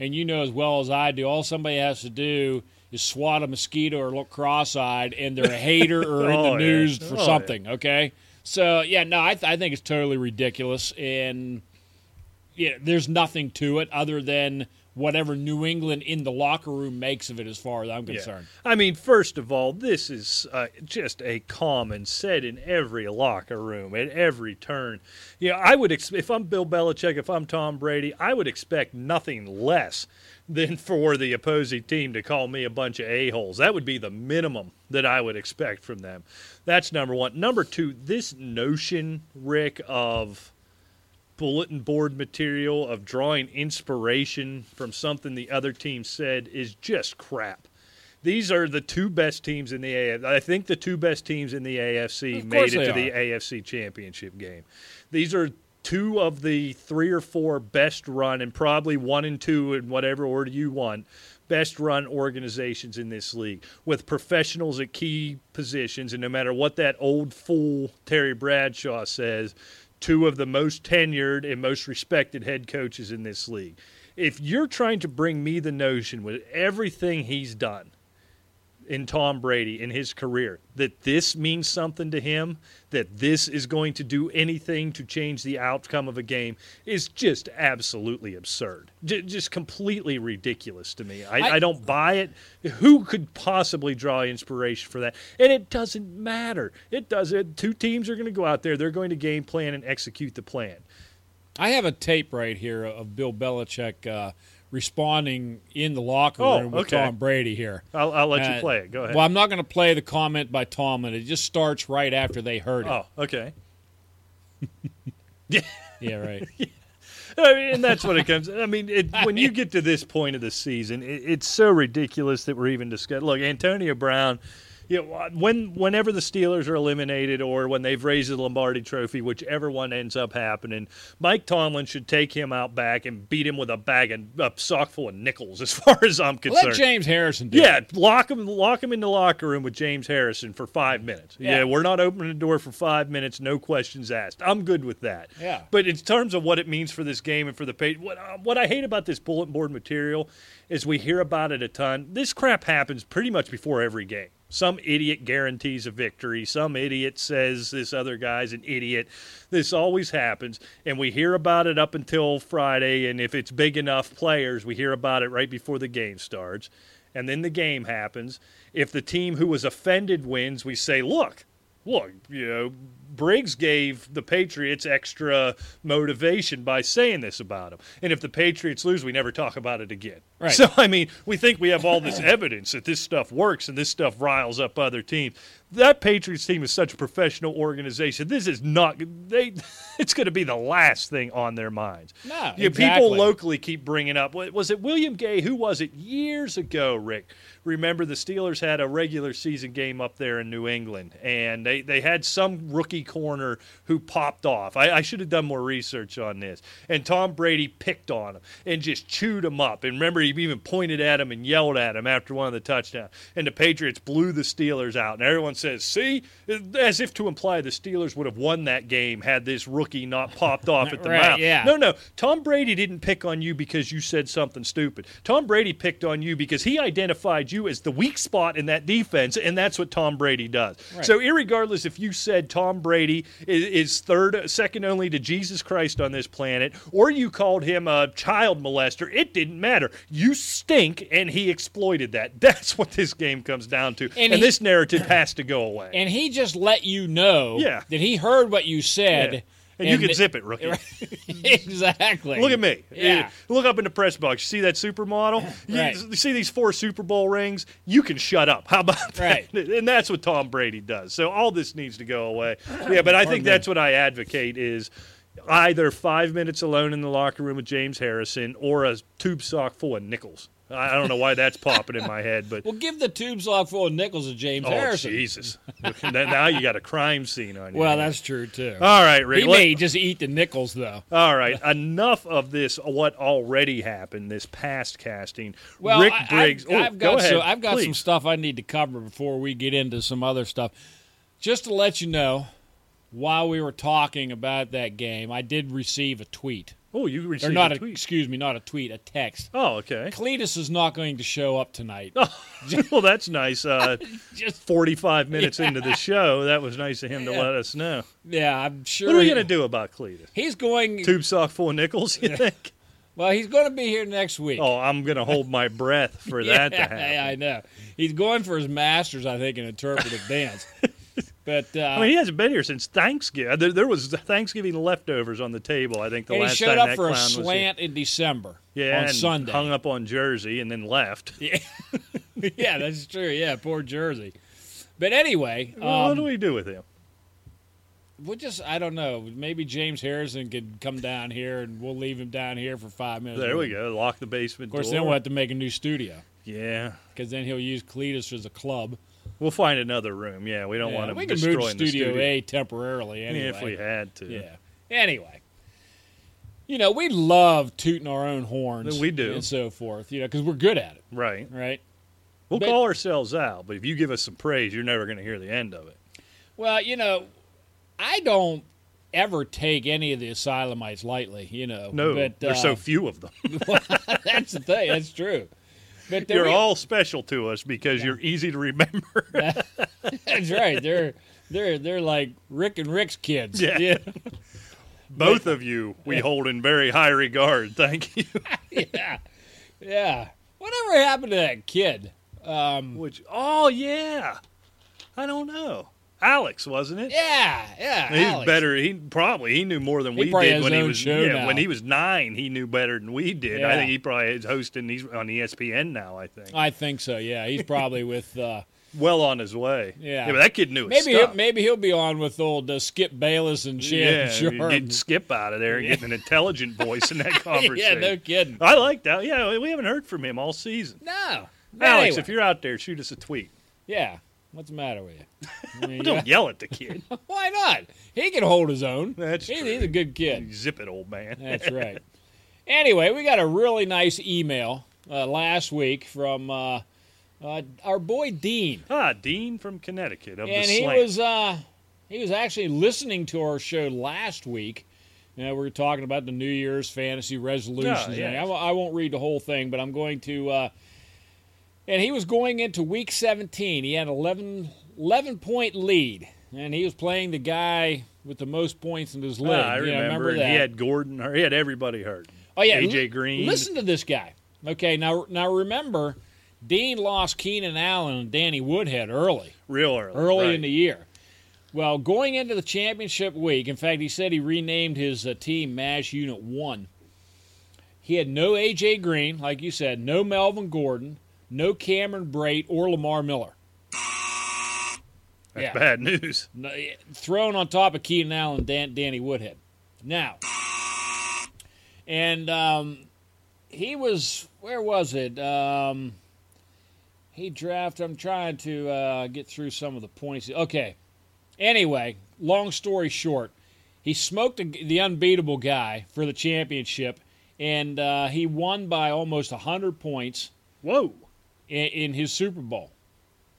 and you know as well as I do, all somebody has to do is swat a mosquito or look cross-eyed, and they're a hater or in the news for something, okay? So, yeah, no, I think it's totally ridiculous, and yeah, there's nothing to it other than whatever New England in the locker room makes of it as far as I'm concerned. Yeah. I mean, first of all, this is just a common set in every locker room, at every turn. You know, I would if I'm Bill Belichick, if I'm Tom Brady, I would expect nothing less than for the opposing team to call me a bunch of a-holes. That would be the minimum that I would expect from them. That's number one. Number two, this notion, Rick, of bulletin board material, of drawing inspiration from something the other team said, is just crap. These are the two best teams in the AFC. I think the two best teams in the AFC made it to the AFC Championship game. These are two of the 3 or 4 best run, and probably 1 and 2 in whatever order you want, best run organizations in this league, with professionals at key positions. And no matter what that old fool Terry Bradshaw says, two of the most tenured and most respected head coaches in this league. If you're trying to bring me the notion with everything he's done in Tom Brady in his career, that this means something to him, that this is going to do anything to change the outcome of a game, is just absolutely absurd. Just completely ridiculous to me. I don't buy it. Who could possibly draw inspiration for that? And it doesn't matter. It doesn't. Two teams are going to go out there. They're going to game plan and execute the plan. I have a tape right here of Bill Belichick responding in the locker room with Tom Brady here. I'll let you play it. Go ahead. Well, I'm not going to play the comment by Tomlin. It just starts right after they heard it. Oh, okay. Yeah, right. Yeah. I mean, and that's what it comes. I mean, when you get to this point of the season, it's so ridiculous that we're even discussing. Look, Antonio Brown, you know, whenever the Steelers are eliminated or when they've raised the Lombardi Trophy, whichever one ends up happening, Mike Tomlin should take him out back and beat him with a bag and a sock full of nickels, as far as I'm concerned. Let James Harrison do it. Yeah, lock him in the locker room with James Harrison for 5 minutes. Yeah, we're not opening the door for 5 minutes, no questions asked. I'm good with that. Yeah. But in terms of what it means for this game and for the page, what I hate about this bulletin board material is we hear about it a ton. This crap happens pretty much before every game. Some idiot guarantees a victory. Some idiot says this other guy's an idiot. This always happens, and we hear about it up until Friday, and if it's big enough players, we hear about it right before the game starts, and then the game happens. If the team who was offended wins, we say, look, you know, Briggs gave the Patriots extra motivation by saying this about him. And if the Patriots lose, we never talk about it again. Right. So, I mean, we think we have all this evidence that this stuff works and this stuff riles up other teams. That Patriots team is such a professional organization. This is not – it's going to be the last thing on their minds. No, you exactly. People locally keep bringing up – was it William Gay? Who was it years ago, Rick? Remember, the Steelers had a regular season game up there in New England, and they had some rookie corner who popped off. I should have done more research on this. And Tom Brady picked on him and just chewed him up. And remember, he even pointed at him and yelled at him after one of the touchdowns. And the Patriots blew the Steelers out, and everyone says, see, as if to imply the Steelers would have won that game had this rookie not popped off at the mouth. Yeah. No, Tom Brady didn't pick on you because you said something stupid. Tom Brady picked on you because he identified you as the weak spot in that defense, and that's what Tom Brady does. Right. So irregardless if you said Tom Brady is second only to Jesus Christ on this planet, or you called him a child molester, it didn't matter. You stink, and he exploited that. That's what this game comes down to, and this narrative has to go away. And he just let you know that he heard what you said. Yeah. And you can zip it, rookie. Exactly. Look at me. Yeah. Look up in the press box. You see that supermodel? You see these 4 Super Bowl rings? You can shut up. How about that? Right. And that's what Tom Brady does. So all this needs to go away. Yeah, but I think that's what I advocate is either 5 minutes alone in the locker room with James Harrison or a tube sock full of nickels. I don't know why that's popping in my head, but well, give the tube sock full of nickels to James Harrison. Oh, Jesus! Now you got a crime scene on you. Well, that's true too. All right, Rick. He may just eat the nickels though. All right, enough of this. What already happened? This past casting. Well, Rick Briggs. I've got some stuff I need to cover before we get into some other stuff. Just to let you know, while we were talking about that game, I did receive a tweet. Oh, you received a tweet. Excuse me, not a tweet, a text. Oh, okay. Cletus is not going to show up tonight. Oh, well, that's nice. Just 45 minutes into the show, that was nice of him to let us know. Yeah, I'm sure. What are we going to do about Cletus? He's going... Tube sock full of nickels, you think? Well, he's going to be here next week. Oh, I'm going to hold my breath for that to happen. Yeah, I know. He's going for his master's, I think, in interpretive dance. But he hasn't been here since Thanksgiving. There was Thanksgiving leftovers on the table, I think, the last time that clown was here. He showed up for a slant in December on Sunday. Hung up on Jersey and then left. Yeah, yeah, that's true. Yeah, poor Jersey. But anyway. Well, what do we do with him? We'll just, I don't know, maybe James Harrison could come down here and we'll leave him down here for 5 minutes. There we go. Lock the basement door. Of course, then we'll have to make a new studio. Yeah. Because then he'll use Cletus as a club. We'll find another room. Yeah, we don't want to destroy the studio. We can move Studio A temporarily anyway. If we had to. Yeah. Anyway. You know, we love tooting our own horns. We do. And so forth, you know, because we're good at it. Right. Right? We'll call ourselves out, but if you give us some praise, you're never going to hear the end of it. Well, you know, I don't ever take any of the Asylumites lightly, you know. No, but, there's so few of them. That's the thing. That's true. But you're all special to us because you're easy to remember. That's right. They're like Rick and Rick's kids. Yeah. Both of you we hold in very high regard. Thank you. Yeah. Yeah. Whatever happened to that kid? I don't know. Alex, wasn't it? Yeah. He's Alex. Better. He knew more than we did when he was when he was 9. He knew better than we did. Yeah. I think he probably is hosting these on ESPN now. I think so. Yeah, he's probably with. Well on his way. Yeah, but that kid knew his stuff. Maybe he'll be on with old Skip Bayless and Shannon Sharp. Getting Skip out of there and getting an intelligent voice in that conversation. Yeah, no kidding. I like that. Yeah, we haven't heard from him all season. No, Alex, anyway. If you're out there, shoot us a tweet. Yeah. What's the matter with you? I mean, don't yell at the kid. Why not? He can hold his own. He's a good kid. Zip it, old man. That's right. Anyway, we got a really nice email last week from our boy Dean. Dean from Connecticut of the Slant. And he was actually listening to our show last week. You know, we were talking about the New Year's fantasy resolutions. Yeah. I won't read the whole thing, but I'm going to... And he was going into Week 17. He had an 11-point lead, and he was playing the guy with the most points in his league. I remember that. He had Gordon. He had everybody hurt. Oh, yeah. A.J. Green. Listen to this guy. Okay, now remember, Dean lost Keenan Allen and Danny Woodhead early. Real early. Early in the year. Well, going into the championship week, in fact, he said he renamed his team MASH Unit 1. He had no A.J. Green, like you said, no Melvin Gordon, no Cameron Brate or Lamar Miller. That's bad news. No, thrown on top of Keenan Allen, Danny Woodhead. Now, and he was, where was it? He drafted, I'm trying to get through some of the points. Okay. Anyway, long story short, he smoked the unbeatable guy for the championship, and he won by almost 100 points. Whoa. In his Super Bowl.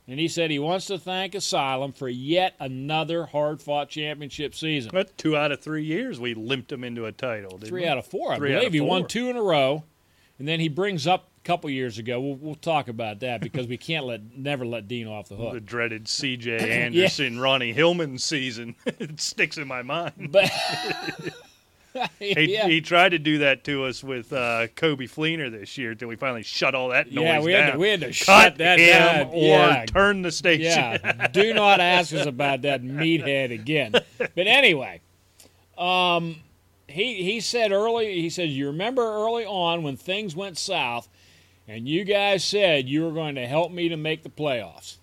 And he said he wants to thank Asylum for yet another hard-fought championship season. That's 2 out of 3 years we limped him into a title, didn't we? 3 out of 4, I believe. He won 2 in a row. And then he brings up a couple years ago. We'll talk about that because we can't never let Dean off the hook. The dreaded C.J. Anderson, Ronnie Hillman season. It sticks in my mind. But He tried to do that to us with Kobe Fleener this year until we finally shut all that noise down. We had to shut that down. Or turn the station. Yeah, do not ask us about that meathead again. But anyway, he said early, he said, you remember early on when things went south and you guys said you were going to help me to make the playoffs.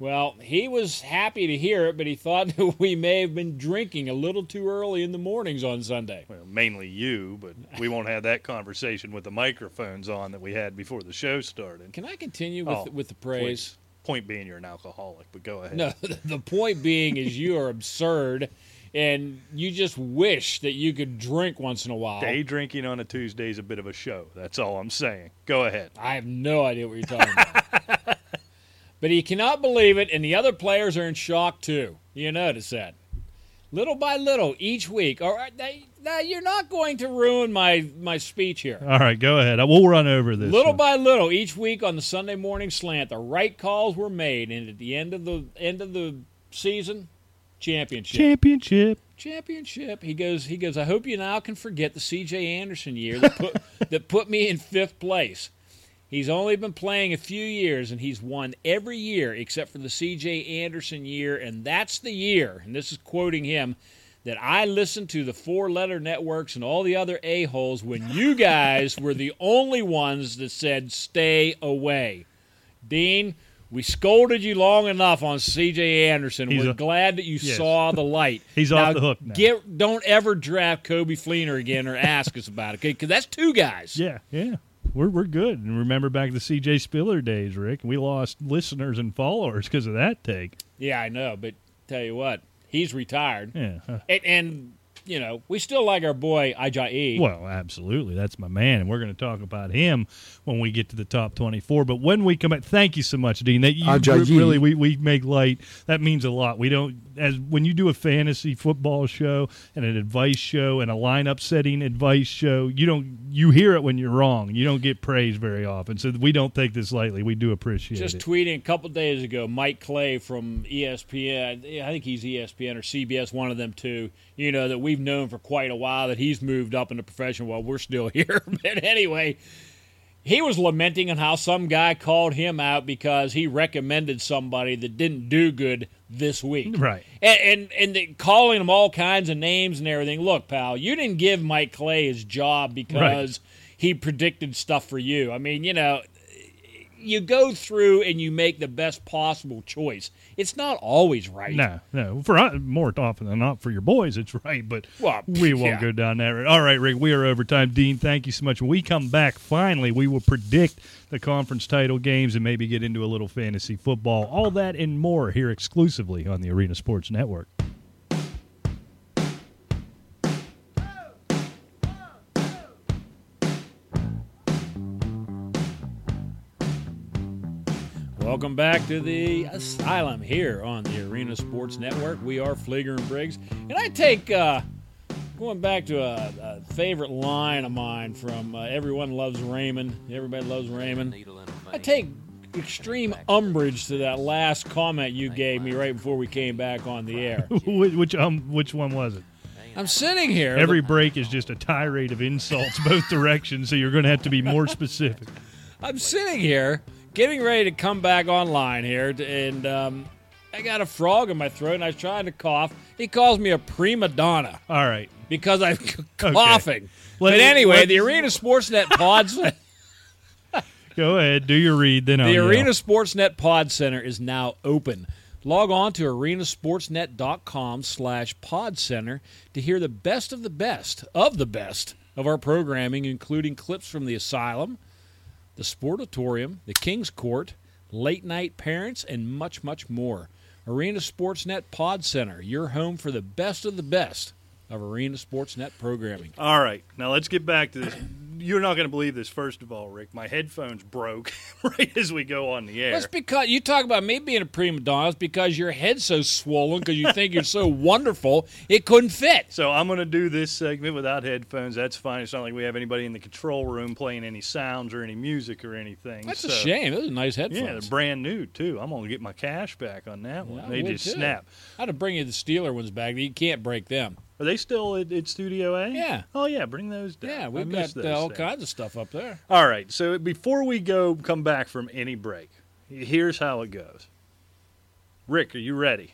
Well, he was happy to hear it, but he thought that we may have been drinking a little too early in the mornings on Sunday. Well, mainly you, but we won't have that conversation with the microphones on that we had before the show started. Can I continue with the praise? Point being you're an alcoholic, but go ahead. No, the point being is you are absurd, and you just wish that you could drink once in a while. Day drinking on a Tuesday is a bit of a show. That's all I'm saying. Go ahead. I have no idea what you're talking about. But he cannot believe it, and the other players are in shock, too. You notice that. Little by little, each week. All right, now you're not going to ruin my speech here. All right, go ahead. We'll run over this. Little by little, each week on the Sunday morning slant, the right calls were made, and at the end of the season, championship. He goes. I hope you now can forget the C.J. Anderson year that put me in 5th place. He's only been playing a few years, and he's won every year except for the C.J. Anderson year, and that's the year, and this is quoting him, that I listened to the 4-letter networks and all the other a-holes when you guys were the only ones that said stay away. Dean, we scolded you long enough on C.J. Anderson. We're glad that you saw the light. He's now, off the hook now. Don't ever draft Kobe Fleener again or ask us about it, because that's 2 guys. Yeah. We're good. And remember back the C.J. Spiller days, Rick. We lost listeners and followers because of that take. Yeah, I know. But tell you what, he's retired. Yeah. And you know, we still like our boy Ajayi. Well, absolutely. That's my man. And we're going to talk about him when we get to the top 24. But when we come back, thank you so much, Dean. That you really, we make light. That means a lot. We don't, as when you do a fantasy football show and an advice show and a lineup setting advice show, you hear it when you're wrong. You don't get praise very often. So we don't take this lightly. We do appreciate it. Just tweeting a couple days ago, Mike Clay from ESPN, I think he's ESPN or CBS, one of them two, you know, that we've known for quite a while that he's moved up in the profession while we're still here. But anyway, he was lamenting on how some guy called him out because he recommended somebody that didn't do good this week. Right. And calling him all kinds of names and everything. Look, pal, you didn't give Mike Clay his job because he predicted stuff for you. I mean, you know, you go through and you make the best possible choice. It's not always right. No. For more often than not, for your boys, it's right. But we won't go down that road. All right, Rick, we are over time. Dean, thank you so much. When we come back, finally, we will predict the conference title games and maybe get into a little fantasy football. All that and more here exclusively on the Arena Sports Network. Welcome back to the Asylum here on the Arena Sports Network. We are Flieger and Briggs. And I take, going back to a favorite line of mine from Everyone Loves Raymond. Everybody Loves Raymond. I take extreme umbrage to that last comment you gave me right before we came back on the air. Which one was it? I'm sitting here. Every break is just a tirade of insults both directions, so you're going to have to be more specific. I'm sitting here, getting ready to come back online here, and I got a frog in my throat, and I was trying to cough. He calls me a prima donna. All right. Because I'm coughing. Okay. The Arena Sportsnet Pod Center. Go ahead. Do your read. Then the Arena Sportsnet Pod Center is now open. Log on to arenasportsnet.com/podcenter to hear the best of our programming, including clips from the Asylum, the Sportatorium, the King's Court, Late Night Parents, and much, much more. Arena Sportsnet Pod Center, your home for the best of Arena Sportsnet programming. All right, now let's get back to this. You're not going to believe this, first of all, Rick. My headphones broke right as we go on the air. That's because you talk about me being a prima donna. It's because your head's so swollen because you think you're so wonderful, it couldn't fit. So I'm going to do this segment without headphones. That's fine. It's not like we have anybody in the control room playing any sounds or any music or anything. That's a shame. Those are nice headphones. Yeah, they're brand new, too. I'm going to get my cash back on that one. Yeah, they just snap. I had to bring you the Steeler ones back. You can't break them. Are they still at Studio A? Yeah. Oh, yeah, bring those down. Yeah, we've got all kinds of stuff up there. All right, so before we come back from any break, here's how it goes. Rick, are you ready?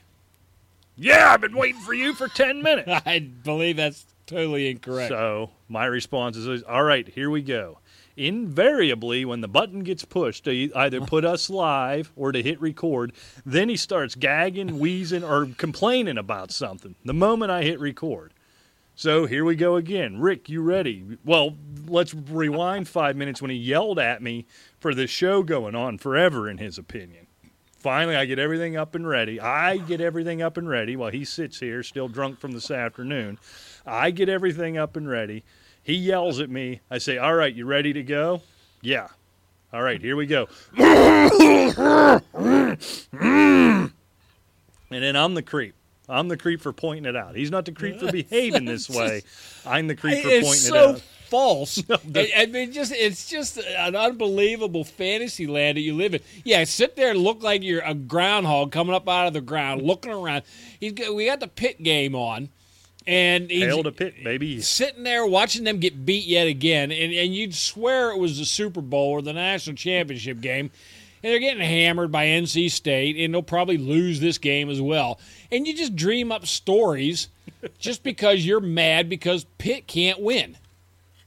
Yeah, I've been waiting for you for 10 minutes. I believe that's totally incorrect. So my response is, all right, here we go. Invariably, when the button gets pushed to either put us live or to hit record, then he starts gagging, wheezing, or complaining about something the moment I hit record. So here we go again. Rick, you ready? Well, let's rewind 5 minutes when he yelled at me for this show going on forever, in his opinion. Finally, I get everything up and ready. While he sits here still drunk from this afternoon. I get everything up and ready. He yells at me. I say, all right, you ready to go? Yeah. All right, here we go. And then I'm the creep. I'm the creep for pointing it out. He's not the creep for behaving this way. I'm the creep for pointing it out. It's so false. I mean, it's just an unbelievable fantasy land that you live in. Yeah, sit there and look like you're a groundhog coming up out of the ground, looking around. We got the pit game on. And he's pit, baby. Sitting there watching them get beat yet again, and you'd swear it was the Super Bowl or the national championship game, and they're getting hammered by NC State, and they'll probably lose this game as well. And you just dream up stories just because you're mad because Pitt can't win.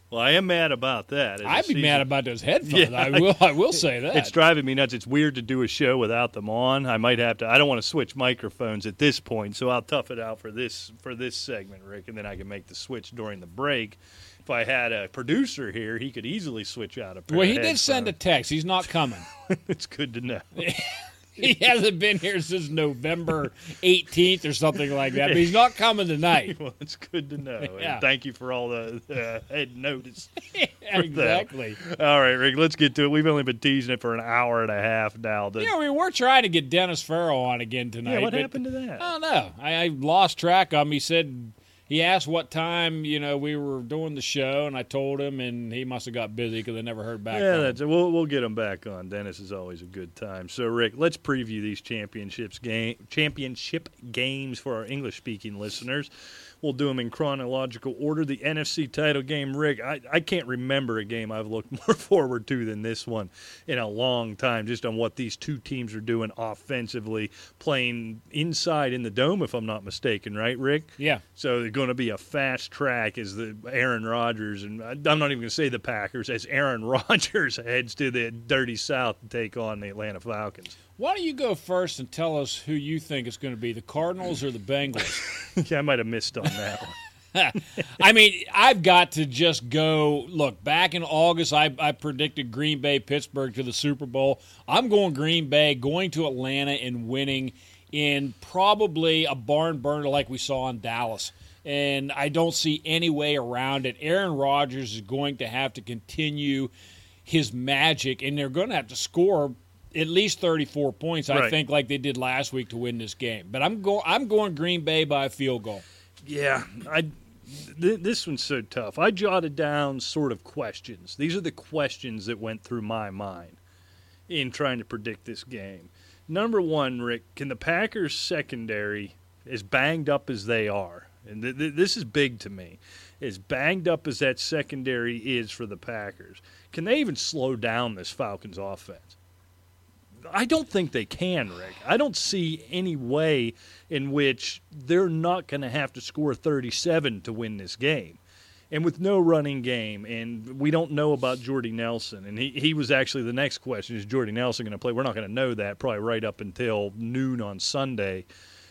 Well, I am mad about that. I'd be mad about those headphones. Yeah, I will say that. It's driving me nuts. It's weird to do a show without them on. I might have to. I don't want to switch microphones at this point, so I'll tough it out for this segment, Rick, and then I can make the switch during the break. If I had a producer here, he could easily switch out a pair. Well, he did send a text. He's not coming. It's good to know. He hasn't been here since November 18th or something like that, but he's not coming tonight. Well, it's good to know. Yeah. And thank you for all the head notice. Exactly. That. All right, Rick, let's get to it. We've only been teasing it for an hour and a half now. Yeah, we were trying to get Dennis Farrow on again tonight. Yeah, what happened to that? I don't know. I lost track of him. He asked what time, we were doing the show, and I told him, and he must have got busy because I never heard back. Yeah, that's it. We'll get him back on. Dennis is always a good time. So, Rick, let's preview these championship games for our English-speaking listeners. We'll do them in chronological order. The NFC title game, Rick, I can't remember a game I've looked more forward to than this one in a long time, just on what these two teams are doing offensively, playing inside in the Dome, if I'm not mistaken, right, Rick? Yeah. So they're going to be a fast track as the Aaron Rodgers, and I'm not even going to say the Packers, as Aaron Rodgers heads to the Dirty South to take on the Atlanta Falcons. Why don't you go first and tell us who you think it's going to be, the Cardinals or the Bengals? Yeah, I might have missed on that one. I mean, I've got to just go. Look, back in August, I predicted Green Bay, Pittsburgh to the Super Bowl. I'm going Green Bay, going to Atlanta and winning in probably a barn burner like we saw in Dallas. And I don't see any way around it. Aaron Rodgers is going to have to continue his magic, and they're going to have to score at least 34 points, I think, like they did last week to win this game. But I'm going Green Bay by a field goal. Yeah, this one's so tough. I jotted down sort of questions. These are the questions that went through my mind in trying to predict this game. Number one, Rick, can the Packers' secondary, as banged up as they are, and this is big to me, as banged up as that secondary is for the Packers, can they even slow down this Falcons offense? I don't think they can, Rick. I don't see any way in which they're not going to have to score 37 to win this game. and with no running game, and we don't know about Jordy Nelson. And he was actually the next question, is Jordy Nelson going to play? We're not going to know that probably right up until noon on Sunday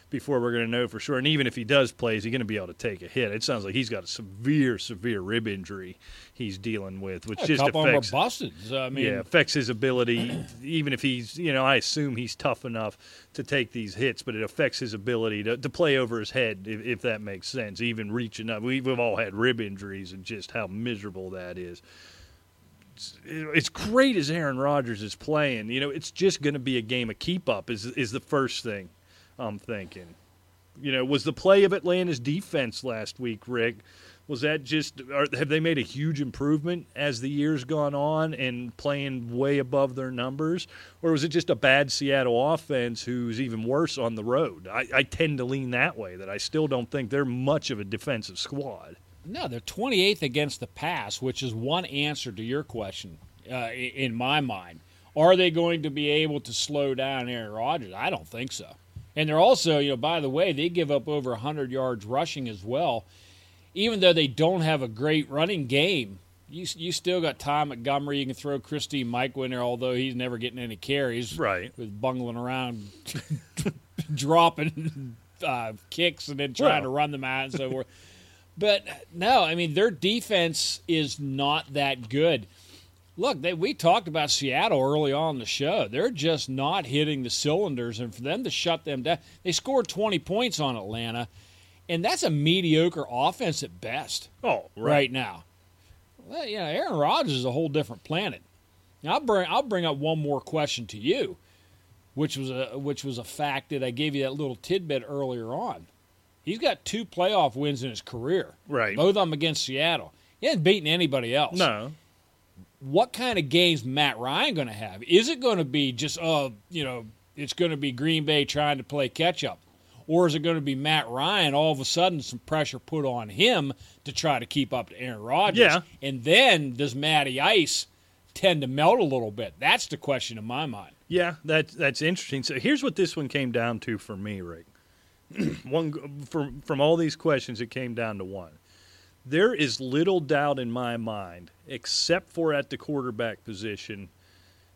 before we're going to know for sure. And even if he does play, is he going to be able to take a hit? It sounds like he's got a severe, severe rib injury he's dealing with, which just affects, affects his ability. Even if he's, you know, I assume he's tough enough to take these hits, but it affects his ability to play over his head, if that makes sense, even reaching up. We've all had rib injuries and just how miserable that is. It's great as Aaron Rodgers is playing. You know, it's just going to be a game of keep-up is the first thing I'm thinking. You know, was the play of Atlanta's defense last week, Rick, was that just have they made a huge improvement as the year's gone on and playing way above their numbers? Or was it just a bad Seattle offense who's even worse on the road? I tend to lean that way, that I still don't think they're much of a defensive squad. No, they're 28th against the pass, which is one answer to your question in my mind. Are they going to be able to slow down Aaron Rodgers? I don't think so. And they're also, you know, by the way, they give up over 100 yards rushing as well. Even though they don't have a great running game, you still got Ty Montgomery. You can throw Christy Mike in there, although he's never getting any carries. Right. With bungling around, dropping kicks and then trying to run them out and so forth. But, no, I mean, their defense is not that good. Look, we talked about Seattle early on in the show. They're just not hitting the cylinders, and for them to shut them down, they scored 20 points on Atlanta, and that's a mediocre offense at best. Oh, right now. Well, you know, Aaron Rodgers is a whole different planet. Now, I'll bring up one more question to you, which was a fact that I gave you that little tidbit earlier on. He's got 2 playoff wins in his career. Right. Both of them against Seattle. He hasn't beaten anybody else. No. What kind of games Matt Ryan going to have? Is it going to be just, it's going to be Green Bay trying to play catch-up? Or is it going to be Matt Ryan, all of a sudden, some pressure put on him to try to keep up to Aaron Rodgers? Yeah. And then does Matty Ice tend to melt a little bit? That's the question in my mind. Yeah, that's interesting. So here's what this one came down to for me, Rick. From all these questions, it came down to one. There is little doubt in my mind, except for at the quarterback position,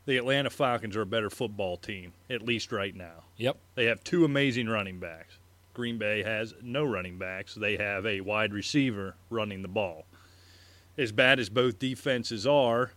the Atlanta Falcons are a better football team, at least right now. Yep. They have 2 amazing running backs. Green Bay has no running backs. They have a wide receiver running the ball. As bad as both defenses are,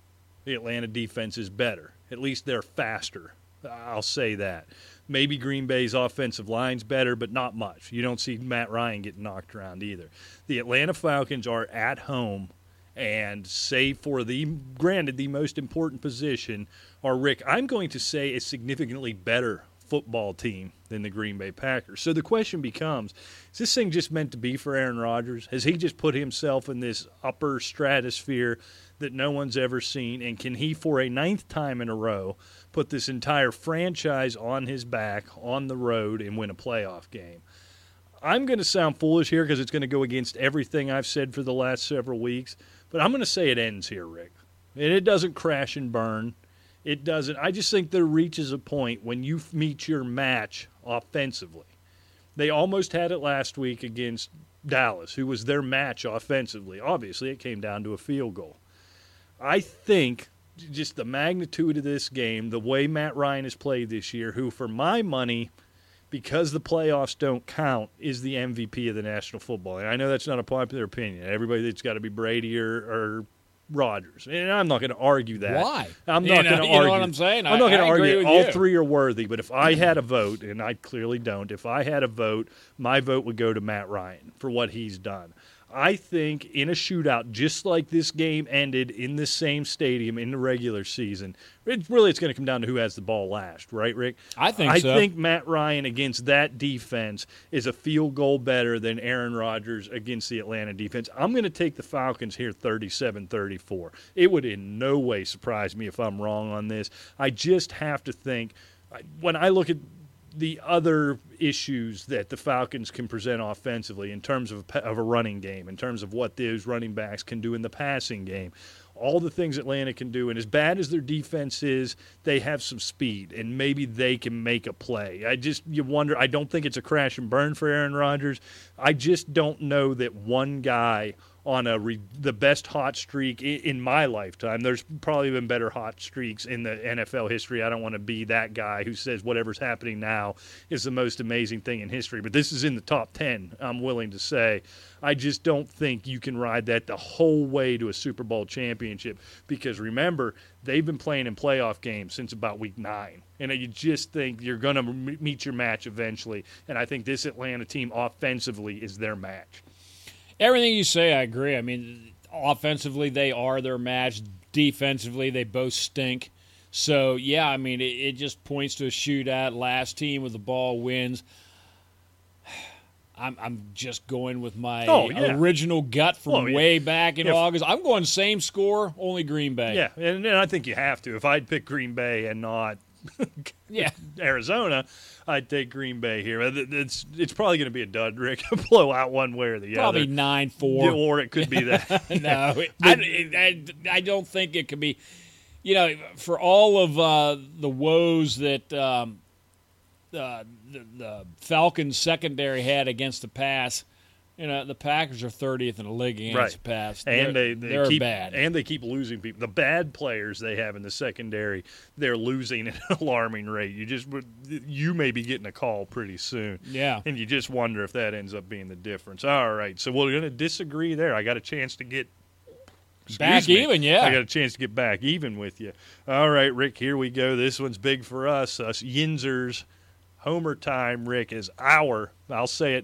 the Atlanta defense is better. At least they're faster. I'll say that. Maybe Green Bay's offensive line's better, but not much. You don't see Matt Ryan getting knocked around either. The Atlanta Falcons are at home, and save for the most important position, are, Rick, I'm going to say a significantly better football team than the Green Bay Packers. So the question becomes, is this thing just meant to be for Aaron Rodgers? Has he just put himself in this upper stratosphere that no one's ever seen, and can he, for a 9th time in a row, put this entire franchise on his back on the road and win a playoff game? I'm going to sound foolish here because it's going to go against everything I've said for the last several weeks, but I'm going to say it ends here, Rick. And it doesn't crash and burn. It doesn't. I just think there reaches a point when you meet your match offensively. They almost had it last week against Dallas, who was their match offensively. Obviously, it came down to a field goal. I think just the magnitude of this game, the way Matt Ryan has played this year, who for my money, because the playoffs don't count, is the MVP of the National Football. And I know that's not a popular opinion. Everybody, it's got to be Brady or Rodgers. And I'm not going to argue that. Why? I'm not going to argue. You know what I'm saying? I'm not going to argue. All 3 are worthy. But if I had a vote, and I clearly don't, if I had a vote, my vote would go to Matt Ryan for what he's done. I think in a shootout, just like this game ended in this same stadium in the regular season, it's going to come down to who has the ball last, right, Rick? I think Matt Ryan against that defense is a field goal better than Aaron Rodgers against the Atlanta defense. I'm going to take the Falcons here 37-34. It would in no way surprise me if I'm wrong on this. I just have to think, when I look at the other issues that the Falcons can present offensively in terms of a running game, in terms of what those running backs can do in the passing game, all the things Atlanta can do, and as bad as their defense is, they have some speed, and maybe they can make a play. You wonder, I don't think it's a crash and burn for Aaron Rodgers. I just don't know that one guy on the best hot streak in my lifetime. There's probably been better hot streaks in the NFL history. I don't want to be that guy who says whatever's happening now is the most amazing thing in history, but this is in the top 10, I'm willing to say. I just don't think you can ride that the whole way to a Super Bowl championship because, remember, they've been playing in playoff games since about week 9. And you just think you're going to meet your match eventually. And I think this Atlanta team offensively is their match. Everything you say, I agree. I mean, offensively, they are their match. Defensively, they both stink. So, yeah, I mean, it just points to a shootout. Last team with the ball wins. I'm just going with my original gut from way back in August. I'm going same score, only Green Bay. Yeah, and I think you have to. If I'd pick Green Bay and not Arizona, I'd take Green Bay here. It's probably going to be a dud, Rick. A blowout one way or the other. Probably 9-4. Or it could be that. No, I don't think it could be. You know, for all of the woes that the Falcons secondary had against the pass, you know, the Packers are 30th in the league against the pass. And they're keep bad. And they keep losing people. The bad players they have in the secondary, they're losing at an alarming rate. You may be getting a call pretty soon. Yeah. And you just wonder if that ends up being the difference. All right. So we're going to disagree there. I got a chance to get I got a chance to get back even with you. All right, Rick, here we go. This one's big for us. Us Yinzers. Homer time, Rick, is our Pittsburgh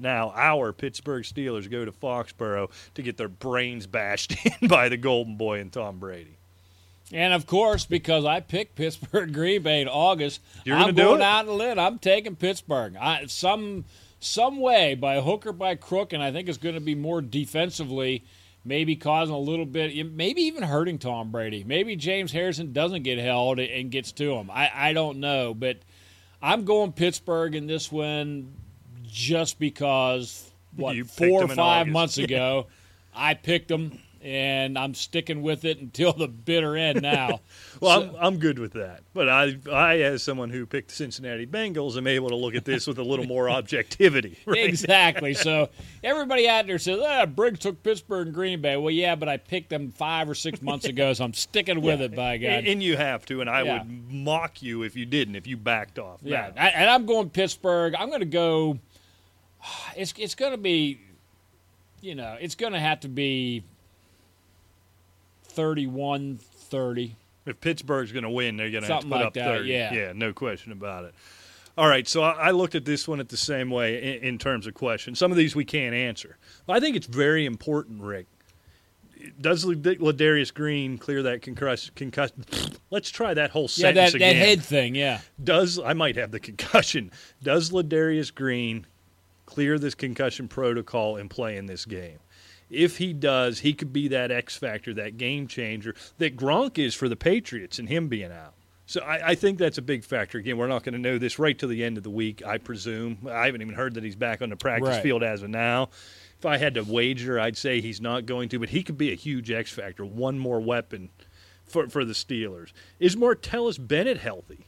Steelers go to Foxborough to get their brains bashed in by the Golden Boy and Tom Brady. And, of course, because I picked Pittsburgh Green Bay in August, I'm going out and lit. I'm taking Pittsburgh. Some way, by hook or by crook, and I think it's going to be more defensively, maybe causing a little bit, maybe even hurting Tom Brady. Maybe James Harrison doesn't get held and gets to him. I don't know, but I'm going Pittsburgh in this one just because, 4 or 5 months ago, I picked them, and I'm sticking with it until the bitter end now. I'm good with that. But I, as someone who picked the Cincinnati Bengals, am able to look at this with a little more objectivity. Right? Exactly. So everybody out there says, Briggs took Pittsburgh and Green Bay. Well, yeah, but I picked them 5 or 6 months ago, so I'm sticking with it, by God. And you have to, and I would mock you if you didn't, if you backed off. Yeah, and I'm going Pittsburgh. I'm going to go – it's going to be – you know, it's going to have to be – 31-30. If Pittsburgh's going to win, they're going to have to put up 30. Yeah, no question about it. All right, so I looked at this one at the same way in terms of questions. Some of these we can't answer. But I think it's very important, Rick. Does Ladarius Green clear that concussion? Let's try that whole sentence again. That head thing, I might have the concussion. Does Ladarius Green clear this concussion protocol and play in this game? If he does, he could be that X factor, that game changer that Gronk is for the Patriots and him being out. So I think that's a big factor. Again, we're not going to know this right till the end of the week, I presume. I haven't even heard that he's back on the practice field as of now. If I had to wager, I'd say he's not going to, but he could be a huge X factor, one more weapon for the Steelers. Is Martellus Bennett healthy?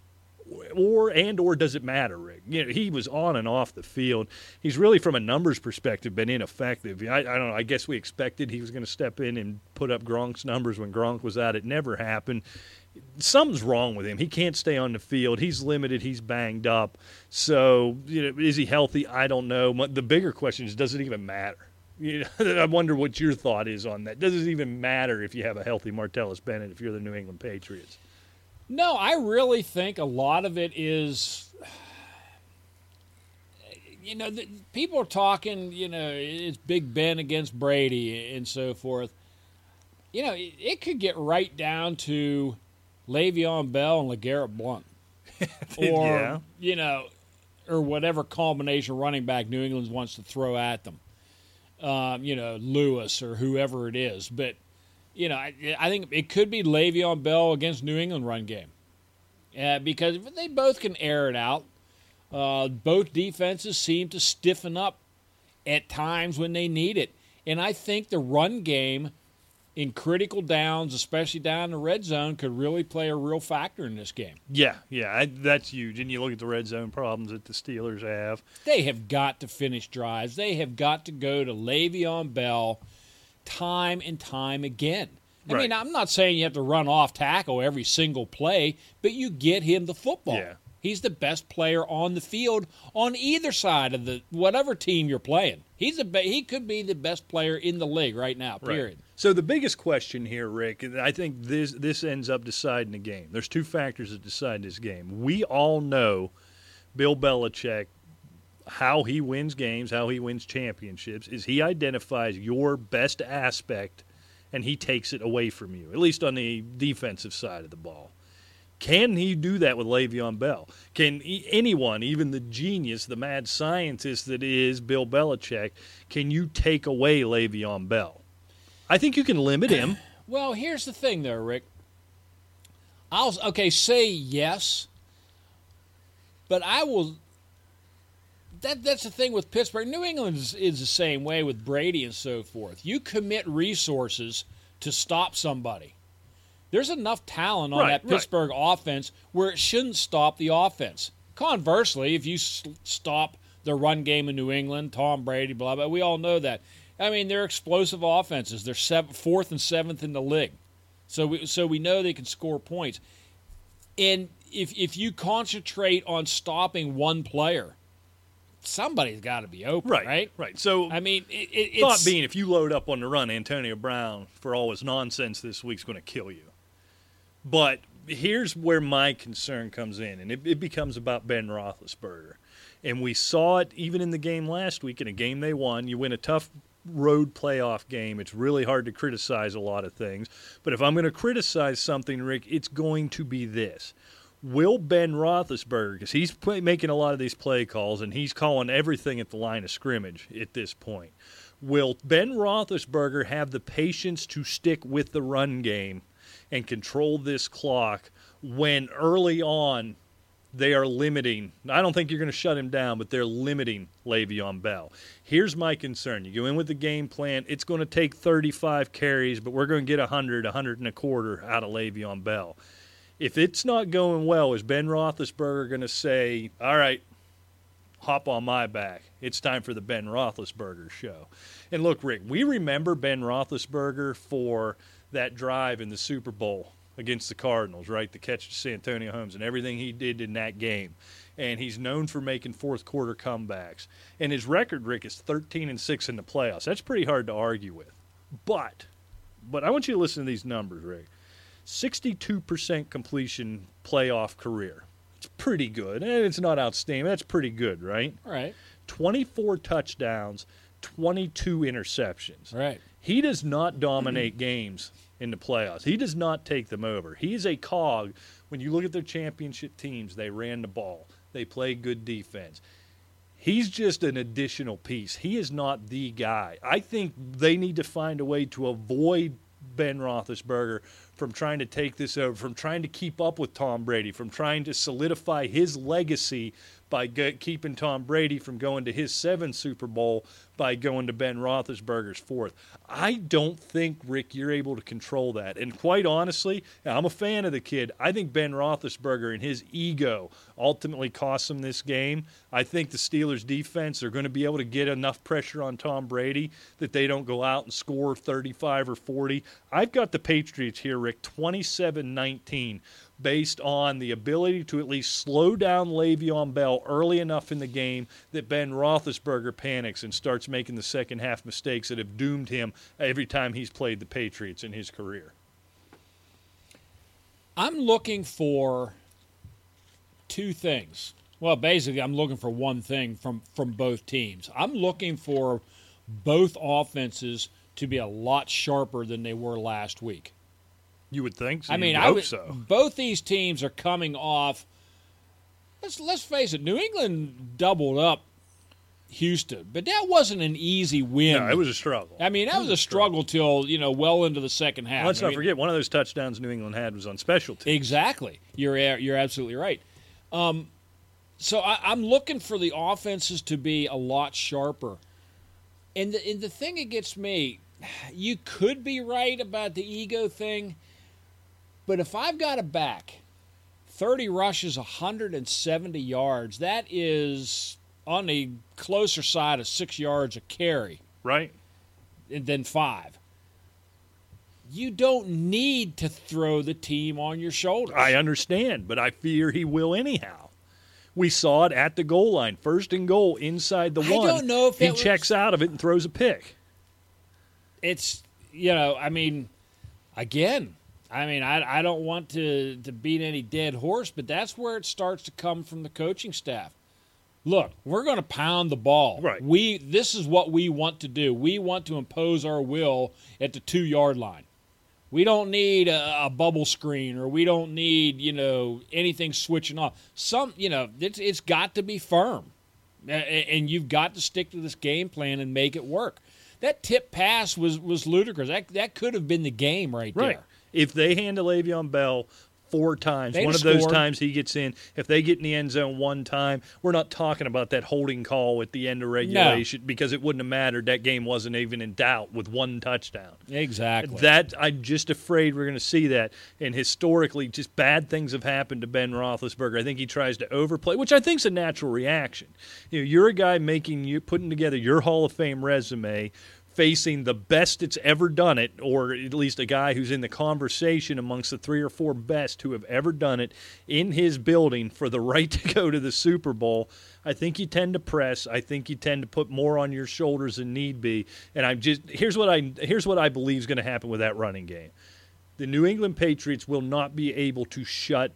Or does it matter, Rick? You know, he was on and off the field. He's really, from a numbers perspective, been ineffective. I don't know. I guess we expected he was going to step in and put up Gronk's numbers when Gronk was out. It never happened. Something's wrong with him. He can't stay on the field. He's limited. He's banged up. So, you know, is he healthy? I don't know. The bigger question is, does it even matter? You know, I wonder what your thought is on that. Does it even matter if you have a healthy Martellus Bennett if you're the New England Patriots? No, I really think a lot of it is, you know, people are talking, you know, it's Big Ben against Brady and so forth. You know, it could get right down to Le'Veon Bell and LeGarrette Blount or, you know, or whatever combination running back New England wants to throw at them, you know, Lewis or whoever it is. But you know, I think it could be Le'Veon Bell against New England run game because they both can air it out. Both defenses seem to stiffen up at times when they need it. And I think the run game in critical downs, especially down in the red zone, could really play a real factor in this game. Yeah, that's huge. And you look at the red zone problems that the Steelers have. They have got to finish drives. They have got to go to Le'Veon Bell time and time again. I mean, I'm not saying you have to run off tackle every single play, but you get him the football. Yeah. He's the best player on the field on either side of the whatever team you're playing. He could be the best player in the league right now, period. Right. So the biggest question here, Rick, and I think this ends up deciding the game. There's two factors that decide this game. We all know Bill Belichick, how he wins games, how he wins championships, is he identifies your best aspect and he takes it away from you, at least on the defensive side of the ball. Can he do that with Le'Veon Bell? Can anyone, even the genius, the mad scientist that is Bill Belichick, can you take away Le'Veon Bell? I think you can limit him. Well, here's the thing, though, Rick. Say yes, but I will – that's the thing with Pittsburgh. New England is the same way with Brady and so forth. You commit resources to stop somebody. There's enough talent on that Pittsburgh offense where it shouldn't stop the offense. Conversely, if you stop the run game in New England, Tom Brady, blah, blah, we all know that. I mean, they're explosive offenses. They're fourth and seventh in the league. So we know they can score points. And if you concentrate on stopping one player, somebody's got to be open, right? So, I mean, it's... Thought being, if you load up on the run, Antonio Brown, for all his nonsense this week, is going to kill you. But here's where my concern comes in, and it becomes about Ben Roethlisberger. And we saw it even in the game last week, in a game they won. You win a tough road playoff game. It's really hard to criticize a lot of things. But if I'm going to criticize something, Rick, it's going to be this. Will Ben Roethlisberger, because he's making a lot of these play calls, and he's calling everything at the line of scrimmage at this point, will Ben Roethlisberger have the patience to stick with the run game and control this clock when early on they are limiting? I don't think you're going to shut him down, but they're limiting Le'Veon Bell. Here's my concern. You go in with the game plan. It's going to take 35 carries, but we're going to get 100, 100 and a quarter out of Le'Veon Bell. If it's not going well, is Ben Roethlisberger going to say, all right, hop on my back. It's time for the Ben Roethlisberger show. And look, Rick, we remember Ben Roethlisberger for – that drive in the Super Bowl against the Cardinals, right? The catch to Santonio Holmes and everything he did in that game. And he's known for making fourth-quarter comebacks. And his record, Rick, is 13-6 in the playoffs. That's pretty hard to argue with. But I want you to listen to these numbers, Rick. 62% completion playoff career. It's pretty good. And it's not outstanding. That's pretty good, right? All right. 24 touchdowns, 22 interceptions. Right. He does not dominate games in the playoffs. He does not take them over. He is a cog. When you look at their championship teams, they ran the ball. They play good defense. He's just an additional piece. He is not the guy. I think they need to find a way to avoid Ben Roethlisberger from trying to take this over, from trying to keep up with Tom Brady, from trying to solidify his legacy by keeping Tom Brady from going to his 7th Super Bowl by going to Ben Roethlisberger's 4th. I don't think, Rick, you're able to control that. And quite honestly, I'm a fan of the kid. I think Ben Roethlisberger and his ego ultimately cost him this game. I think the Steelers' defense are going to be able to get enough pressure on Tom Brady that they don't go out and score 35 or 40. I've got the Patriots here, Rick, 27-19. Based on the ability to at least slow down Le'Veon Bell early enough in the game that Ben Roethlisberger panics and starts making the second-half mistakes that have doomed him every time he's played the Patriots in his career. I'm looking for two things. Well, basically, I'm looking for one thing from both teams. I'm looking for both offenses to be a lot sharper than they were last week. You would think so. I mean, I hope so. Both these teams are coming off. Let's face it. New England doubled up Houston, but that wasn't an easy win. No, it was a struggle. I mean, that was a struggle till well into the second half. Let's not forget one of those touchdowns New England had was on special teams. Exactly. You're absolutely right. So I'm looking for the offenses to be a lot sharper, and the thing that gets me, you could be right about the ego thing. But if I've got a back, 30 rushes, 170 yards, that is on the closer side of 6 yards a carry. Right. Than 5. You don't need to throw the team on your shoulders. I understand, but I fear he will anyhow. We saw it at the goal line, first and goal inside the one. I don't know if he checks out of it and throws a pick. It's, you know, I mean, again, I don't want to beat any dead horse, but that's where it starts to come from the coaching staff. Look, we're going to pound the ball. Right. This is what we want to do. We want to impose our will at the 2-yard line. We don't need a bubble screen, or we don't need, you know, anything switching off. It's got to be firm, and you've got to stick to this game plan and make it work. That tip pass was ludicrous. That could have been the game right there. If they hand to Le'Veon Bell 4 times, one of those times he gets in, if they get in the end zone 1 time, we're not talking about that holding call at the end of regulation, because it wouldn't have mattered. That game wasn't even in doubt with 1 touchdown. Exactly. That, I'm just afraid we're going to see that. And historically, just bad things have happened to Ben Roethlisberger. I think he tries to overplay, which I think is a natural reaction. You know, you're a guy putting together your Hall of Fame resume, facing the best that's ever done it, or at least a guy who's in the conversation amongst the 3 or 4 best who have ever done it, in his building for the right to go to the Super Bowl. I think you tend to press. I think you tend to put more on your shoulders than need be. And here's what I believe is going to happen with that running game. The New England Patriots will not be able to shut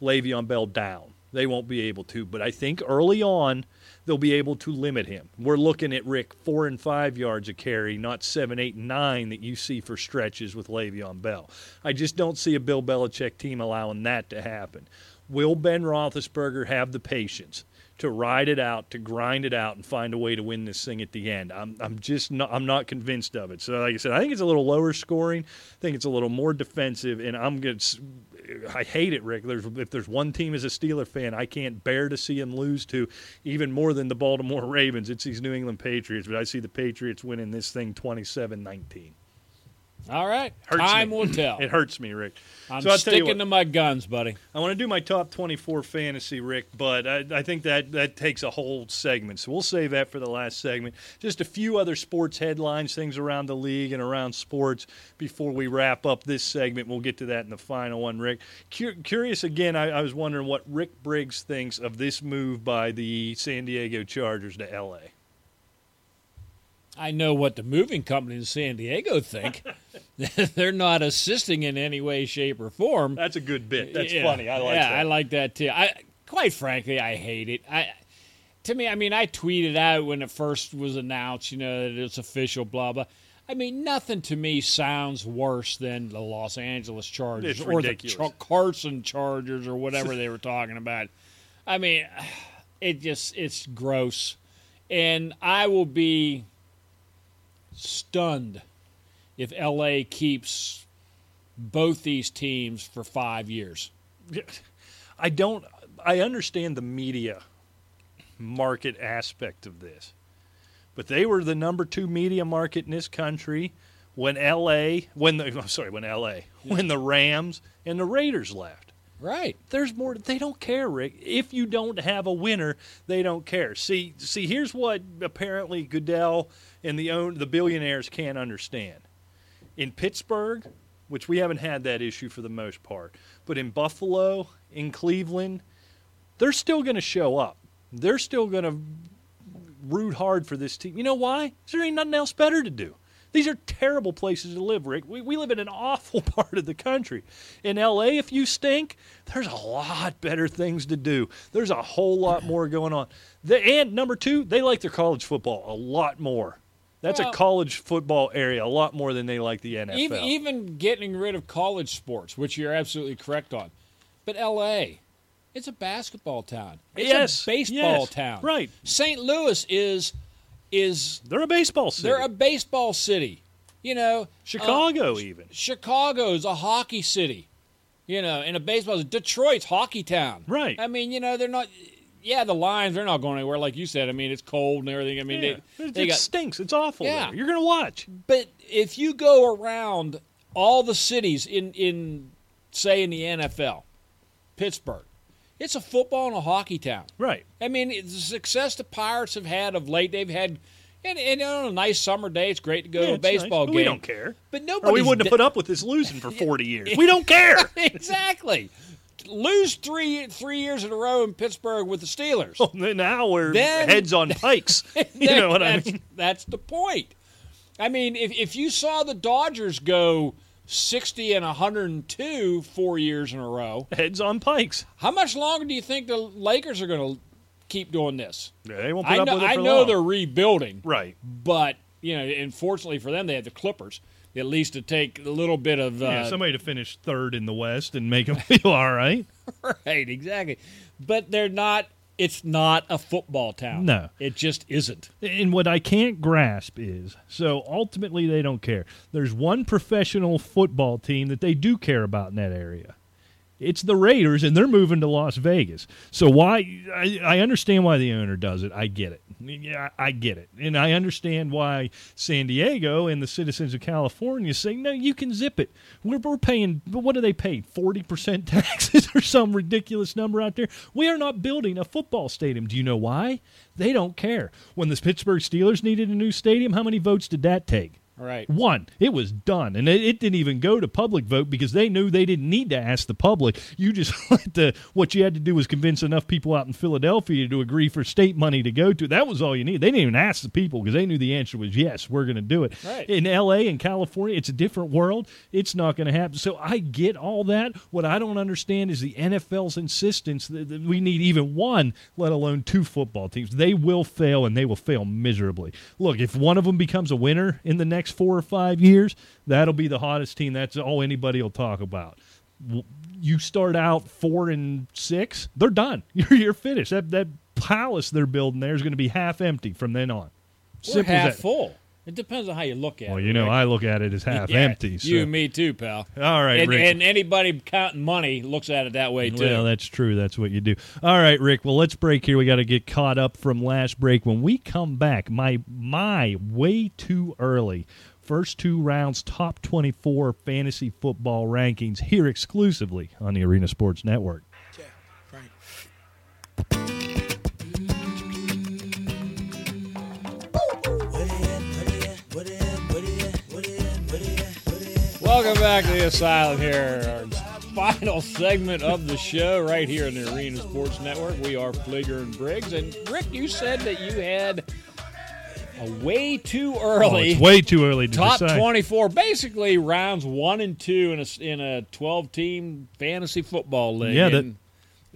Le'Veon Bell down. They won't be able to, but I think early on they'll be able to limit him. We're looking at, Rick, 4 and 5 yards a carry, not 7, 8, 9 that you see for stretches with Le'Veon Bell. I just don't see a Bill Belichick team allowing that to happen. Will Ben Roethlisberger have the patience to ride it out, to grind it out, and find a way to win this thing at the end? I'm not convinced of it. So, like I said, I think it's a little lower scoring. I think it's a little more defensive, and I hate it, Rick. If there's one team as a Steeler fan I can't bear to see them lose to, even more than the Baltimore Ravens, it's these New England Patriots. But I see the Patriots winning this thing 27-19. All right. Time will tell. It hurts me, Rick. I'm sticking to my guns, buddy. I want to do my top 24 fantasy, Rick, but I think that takes a whole segment. So we'll save that for the last segment. Just a few other sports headlines, things around the league and around sports before we wrap up this segment. We'll get to that in the final one, Rick. Curious again, I was wondering what Rick Briggs thinks of this move by the San Diego Chargers to L.A. I know what the moving company in San Diego think. They're not assisting in any way, shape, or form. That's a good bit. That's funny. I like that. Yeah, I like that, too. Quite frankly, I hate it. I tweeted out when it first was announced, you know, that it's official, blah, blah. I mean, nothing to me sounds worse than the Los Angeles Chargers or the Carson Chargers or whatever they were talking about. I mean, it's gross. And I will be stunned if LA keeps both these teams for 5 years. I understand the media market aspect of this, but they were the number 2 media market in this country when the Rams and the Raiders left. Right. There's more. They don't care, Rick. If you don't have a winner, they don't care. See, here's what apparently Goodell and the billionaires can't understand. In Pittsburgh, which we haven't had that issue for the most part, but in Buffalo, in Cleveland, they're still going to show up. They're still going to root hard for this team. You know why? Because there ain't nothing else better to do. These are terrible places to live, Rick. We live in an awful part of the country. In L.A., if you stink, there's a lot better things to do. There's a whole lot more going on. And number 2, they like their college football a lot more. That's a college football area a lot more than they like the NFL. Even getting rid of college sports, which you're absolutely correct on. But L.A., it's a basketball town. It's a baseball town. Right. St. Louis is they're a baseball city. You know, Chicago even. Chicago's a hockey city. You know, and a baseball. Detroit's hockey town. Right. I mean, you know, they're not. Yeah, the Lions, they're not going anywhere, like you said. I mean, it's cold and everything. I mean, it stinks. It's awful. Yeah. You're going to watch. But if you go around all the cities in the NFL, Pittsburgh, it's a football and a hockey town. Right. I mean, the success the Pirates have had of late, they've had And on a nice summer day, it's great to go to a baseball game. We don't care. But nobody. We wouldn't have put up with this losing for 40 years. We don't care. Exactly. Lose three years in a row in Pittsburgh with the Steelers. Well, now we're heads on pikes. You know what I mean? That's the point. I mean, if you saw the Dodgers go 60 and 102 4 years in a row. Heads on pikes. How much longer do you think the Lakers are going to keep doing this? Yeah, they won't put up with it for long. They're rebuilding. Right. But, you know, unfortunately for them, they have the Clippers, at least to take a little bit of... somebody to finish third in the West and make them feel all right. Right, exactly. But they're not... It's not a football town. No. It just isn't. And what I can't grasp is, so ultimately they don't care. There's one professional football team that they do care about in that area. It's the Raiders, and they're moving to Las Vegas. So why? I understand why the owner does it. I get it. Yeah, I get it. And I understand why San Diego and the citizens of California say, no, you can zip it. We're paying, but what do they pay, 40% taxes or some ridiculous number out there? We are not building a football stadium. Do you know why? They don't care. When the Pittsburgh Steelers needed a new stadium, how many votes did that take? Right. One, it was done, and it didn't even go to public vote because they knew they didn't need to ask the public. You just let what you had to do was convince enough people out in Philadelphia to agree for state money to go to. That was all you need. They didn't even ask the people because they knew the answer was yes, we're going to do it. Right. In L.A. and California, it's a different world. It's not going to happen. So I get all that. What I don't understand is the NFL's insistence that we need even one, let alone two football teams. They will fail, and they will fail miserably. Look, if one of them becomes a winner in the next 4 or 5 years, that'll be the hottest team. That's all anybody will talk about. You start out 4 and 6, they're done. You're finished. That palace they're building there is going to be half empty from then on. Simple half as that. Full. It depends on how you look at it. Well, you know, Rick. I look at it as half empty. So. You, me too, pal. All right, Rick. And anybody counting money looks at it that way, too. Well, that's true. That's what you do. All right, Rick. Well, let's break here. We got to get caught up from last break. When we come back, my way too early first two rounds top 24 fantasy football rankings here exclusively on the Arena Sports Network. Yeah, right. Welcome back to the Asylum here, our final segment of the show right here in the Arena Sports Network. We are Flieger and Briggs. And, Rick, you said that you had a way too early. It's way too early to decide. Top 24, basically rounds 1 and 2 in a 12-team fantasy football league. Yeah,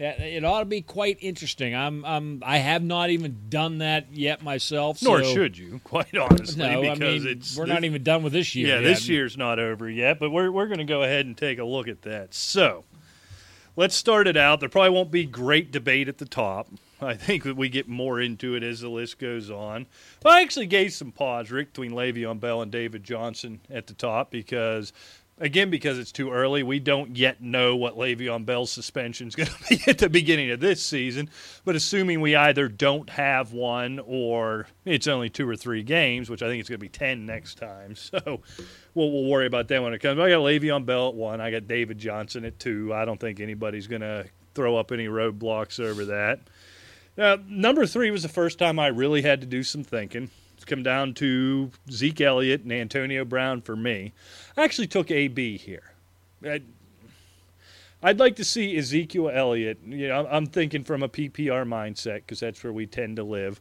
it ought to be quite interesting. I have not even done that yet myself. Nor should you, quite honestly, because we're not even done with this year. Yeah, this year's not over yet, but we're going to go ahead and take a look at that. So let's start it out. There probably won't be great debate at the top. I think that we get more into it as the list goes on. But I actually gave some pause, Rick, between Le'Veon Bell and David Johnson at the top because – again, because it's too early, we don't yet know what Le'Veon Bell's suspension is going to be at the beginning of this season. But assuming we either don't have one or it's only 2 or 3 games, which I think it's going to be 10 next time. So we'll worry about that when it comes. I got Le'Veon Bell at 1. I got David Johnson at 2. I don't think anybody's going to throw up any roadblocks over that. Now, number 3 was the first time I really had to do some thinking. It's come down to Zeke Elliott and Antonio Brown for me. I actually took AB here. I'd like to see Ezekiel Elliott. You know, I'm thinking from a PPR mindset because that's where we tend to live.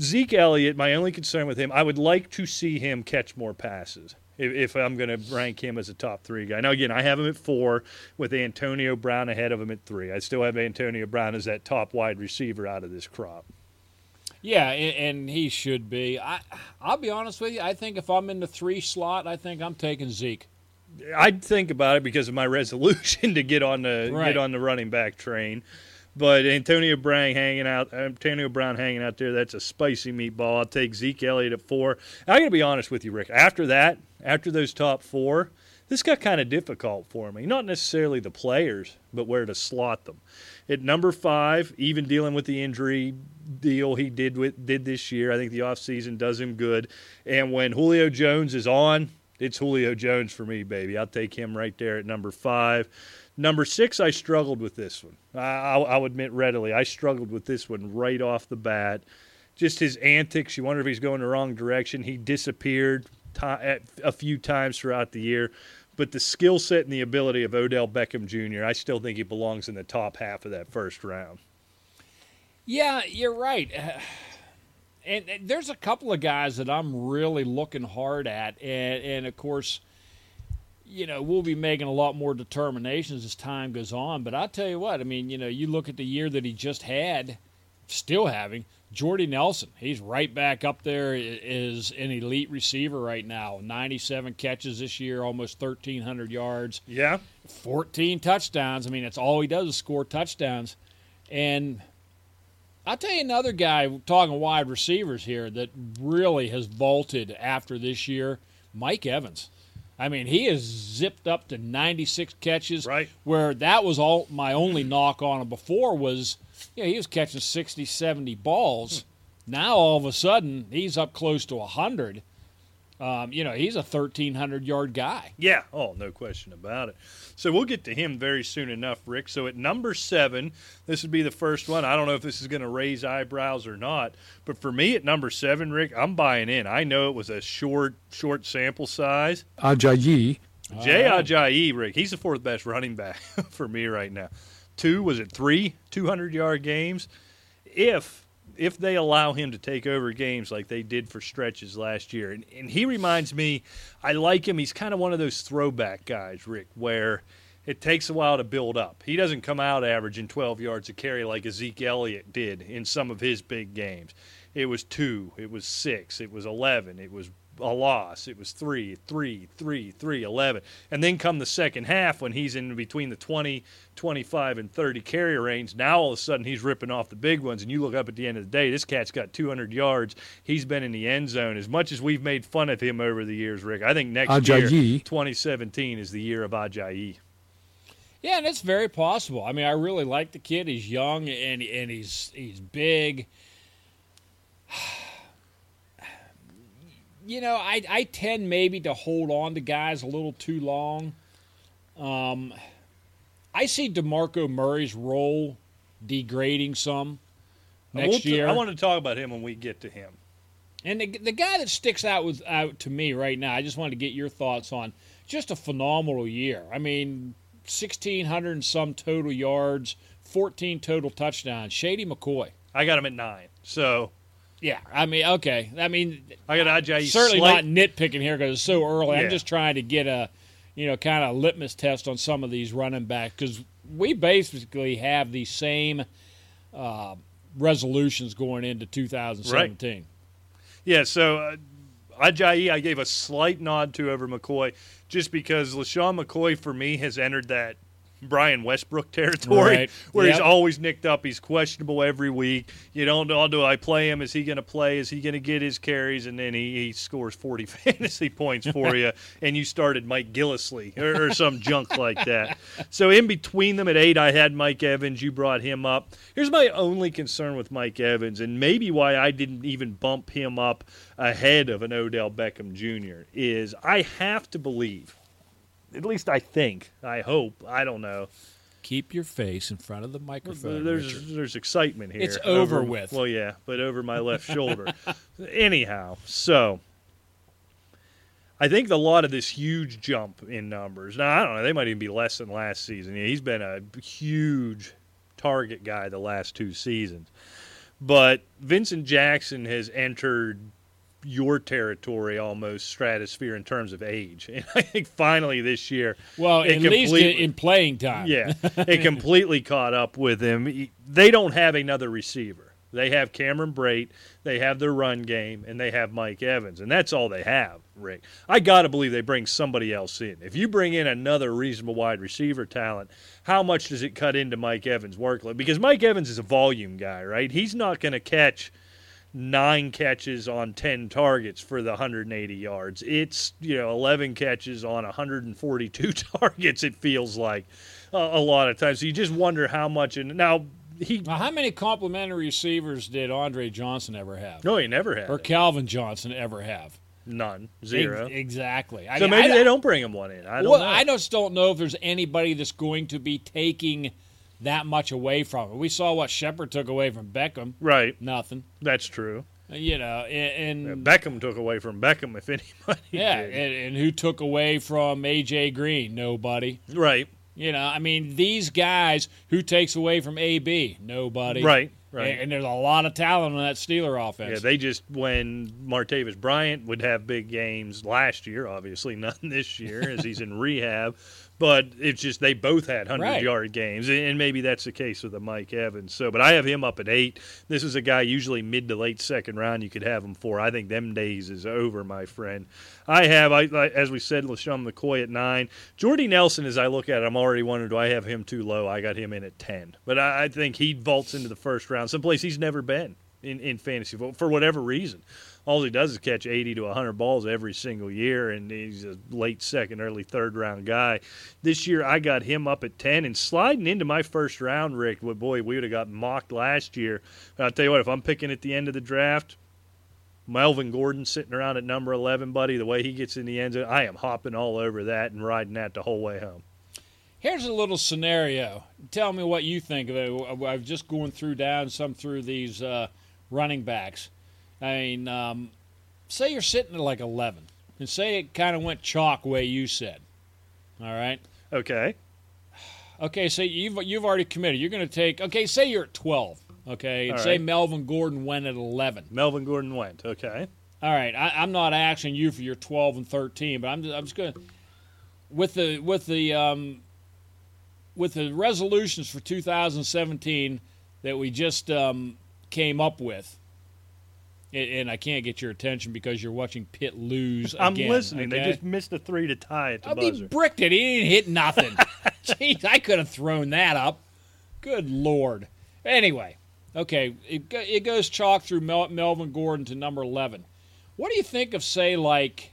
Zeke Elliott, my only concern with him, I would like to see him catch more passes if I'm going to rank him as a top 3 guy. Now, again, I have him at 4 with Antonio Brown ahead of him at 3. I still have Antonio Brown as that top wide receiver out of this crop. Yeah, and he should be. I'll be honest with you. I think if I'm in the 3 slot, I think I'm taking Zeke. I'd think about it because of my resolution to get on the running back train. But Antonio Brown hanging out there, that's a spicy meatball. I'll take Zeke Elliott at 4. I got to be honest with you, Rick. After those top 4, this got kind of difficult for me. Not necessarily the players, but where to slot them. At number 5, even dealing with the injury deal he did this year, I think the offseason does him good. And when Julio Jones is on, it's Julio Jones for me, baby. I'll take him right there at number 5. Number 6, I struggled with this one. I'll admit readily, I struggled with this one right off the bat. just his antics. You wonder if he's going the wrong direction. He disappeared a few times throughout the year. But the skill set and the ability of Odell Beckham Jr., I still think he belongs in the top half of that first round. Yeah, you're right. And there's a couple of guys that I'm really looking hard at. And of course, you know, we'll be making a lot more determinations as time goes on. But I'll tell you what, I mean, you know, you look at the year that he just had, still having, Jordy Nelson. He's right back up there as an elite receiver right now. 97 catches this year, almost 1,300 yards. Yeah. 14 touchdowns. I mean, that's all he does is score touchdowns. And I'll tell you another guy, talking wide receivers here, that really has vaulted after this year, Mike Evans. I mean, he has zipped up to 96 catches. Right. Where that was all my only knock on him before was, you know, he was catching 60, 70 balls. Now, all of a sudden, he's up close to 100. You know, he's a 1,300-yard guy. Yeah. Oh, no question about it. So we'll get to him very soon enough, Rick. So at number 7, this would be the first one. I don't know if this is going to raise eyebrows or not, but for me at number 7, Rick, I'm buying in. I know it was a short sample size. Ajayi. Jay Ajayi, Rick. He's the fourth best running back for me right now. 3 200-yard games? If they allow him to take over games like they did for stretches last year. And he reminds me, I like him. He's kind of one of those throwback guys, Rick, where it takes a while to build up. He doesn't come out averaging 12 yards a carry like Zeke Elliott did in some of his big games. It was 2, it was 6, it was 11, it was a loss. It was 3, 11. And then come the second half when he's in between the 20, 25, and 30 carry range, now all of a sudden he's ripping off the big ones, and you look up at the end of the day, this cat's got 200 yards. He's been in the end zone. As much as we've made fun of him over the years, Rick, I think next year, 2017, is the year of Ajayi. Yeah, and it's very possible. I mean, I really like the kid. He's young, and he's big. You know, I tend maybe to hold on to guys a little too long. I see DeMarco Murray's role degrading some next year. I want to talk about him when we get to him. And the guy that sticks out to me right now, I just wanted to get your thoughts on just a phenomenal year. I mean, 1,600 and some total yards, 14 total touchdowns. Shady McCoy. I got him at 9, so... Yeah, I mean, okay. I mean, I got Ajayi certainly not nitpicking here because it's so early. Yeah. I'm just trying to get a, you know, kind of litmus test on some of these running backs because we basically have the same resolutions going into 2017. Right. Yeah, so Ajayi I gave a slight nod to over McCoy just because LaShawn McCoy for me has entered that Brian Westbrook territory, right, where yep, he's always nicked up. He's questionable every week. You don't know, do I play him? Is he going to play? Is he going to get his carries? And then he scores 40 fantasy points for you, and you started Mike Gillislee or some junk like that. So in between them at 8, I had Mike Evans. You brought him up. Here's my only concern with Mike Evans, and maybe why I didn't even bump him up ahead of an Odell Beckham Jr., is I have to believe, at least I think, I hope, I don't know. Keep your face in front of the microphone. There's excitement here. It's over with. Well, yeah, but over my left shoulder. Anyhow, so I think a lot of this huge jump in numbers. Now, I don't know. They might even be less than last season. Yeah, he's been a huge target guy the last 2 seasons. But Vincent Jackson has entered your territory almost stratosphere in terms of age. And I think finally this year, well, at least in playing time. Yeah, it completely caught up with him. They don't have another receiver. They have Cameron Brate, they have their run game, and they have Mike Evans. And that's all they have, Rick. I got to believe they bring somebody else in. If you bring in another reasonable wide receiver talent, how much does it cut into Mike Evans' workload? Because Mike Evans is a volume guy, right? He's not going to catch 9 catches on 10 targets for the 180 yards. It's, you know, 11 catches on 142 targets, it feels like, a lot of times. So you just wonder how much. And now how many complimentary receivers did Andre Johnson ever have? No, he never had. Or Calvin Johnson ever have? None. 0. Exactly. So maybe they don't bring him one in. I don't know. I just don't know if there's anybody that's going to be taking that much away from it. We saw what Shepard took away from Beckham. Right. Nothing. That's true. You know, and Beckham took away from Beckham, if anybody did. And who took away from A.J. Green? Nobody. Right. You know, I mean, these guys, who takes away from A.B.? Nobody. Right, right. And there's a lot of talent on that Steeler offense. Yeah, they just, when Martavis Bryant would have big games last year, obviously none this year as he's in rehab, but it's just they both had 100-yard games, and maybe that's the case with the Mike Evans. So, but I have him up at 8. This is a guy usually mid to late second round you could have him for. I think them days is over, my friend. I have, as we said, LaShawn McCoy at 9. Jordy Nelson, as I look at it, I'm already wondering, do I have him too low? I got him in at 10. But I think he vaults into the first round, someplace he's never been in fantasy for whatever reason. All he does is catch 80 to 100 balls every single year, and he's a late second, early third-round guy. This year I got him up at 10, and sliding into my first round, Rick, boy, we would have got mocked last year. But I'll tell you what, if I'm picking at the end of the draft, Melvin Gordon sitting around at number 11, buddy, the way he gets in the end zone, I am hopping all over that and riding that the whole way home. Here's a little scenario. Tell me what you think of it. I'm just going through through these running backs. I mean, say you're sitting at like 11, and say it kind of went chalk way you said. All right. Okay. So you've already committed. You're going to take. Okay. Say you're at 12. Okay. And say Melvin Gordon went at 11. Melvin Gordon went. Okay. All right. I'm not asking you for your 12 and 13, but I'm just going to with the resolutions for 2017 that we just came up with. And I can't get your attention because you're watching Pitt lose again. I'm listening. Okay? They just missed a 3 to tie at the buzzer. He bricked it. He didn't hit nothing. Jeez, I could have thrown that up. Good Lord. Anyway, okay, it goes chalk through Melvin Gordon to number 11. What do you think of, say, like,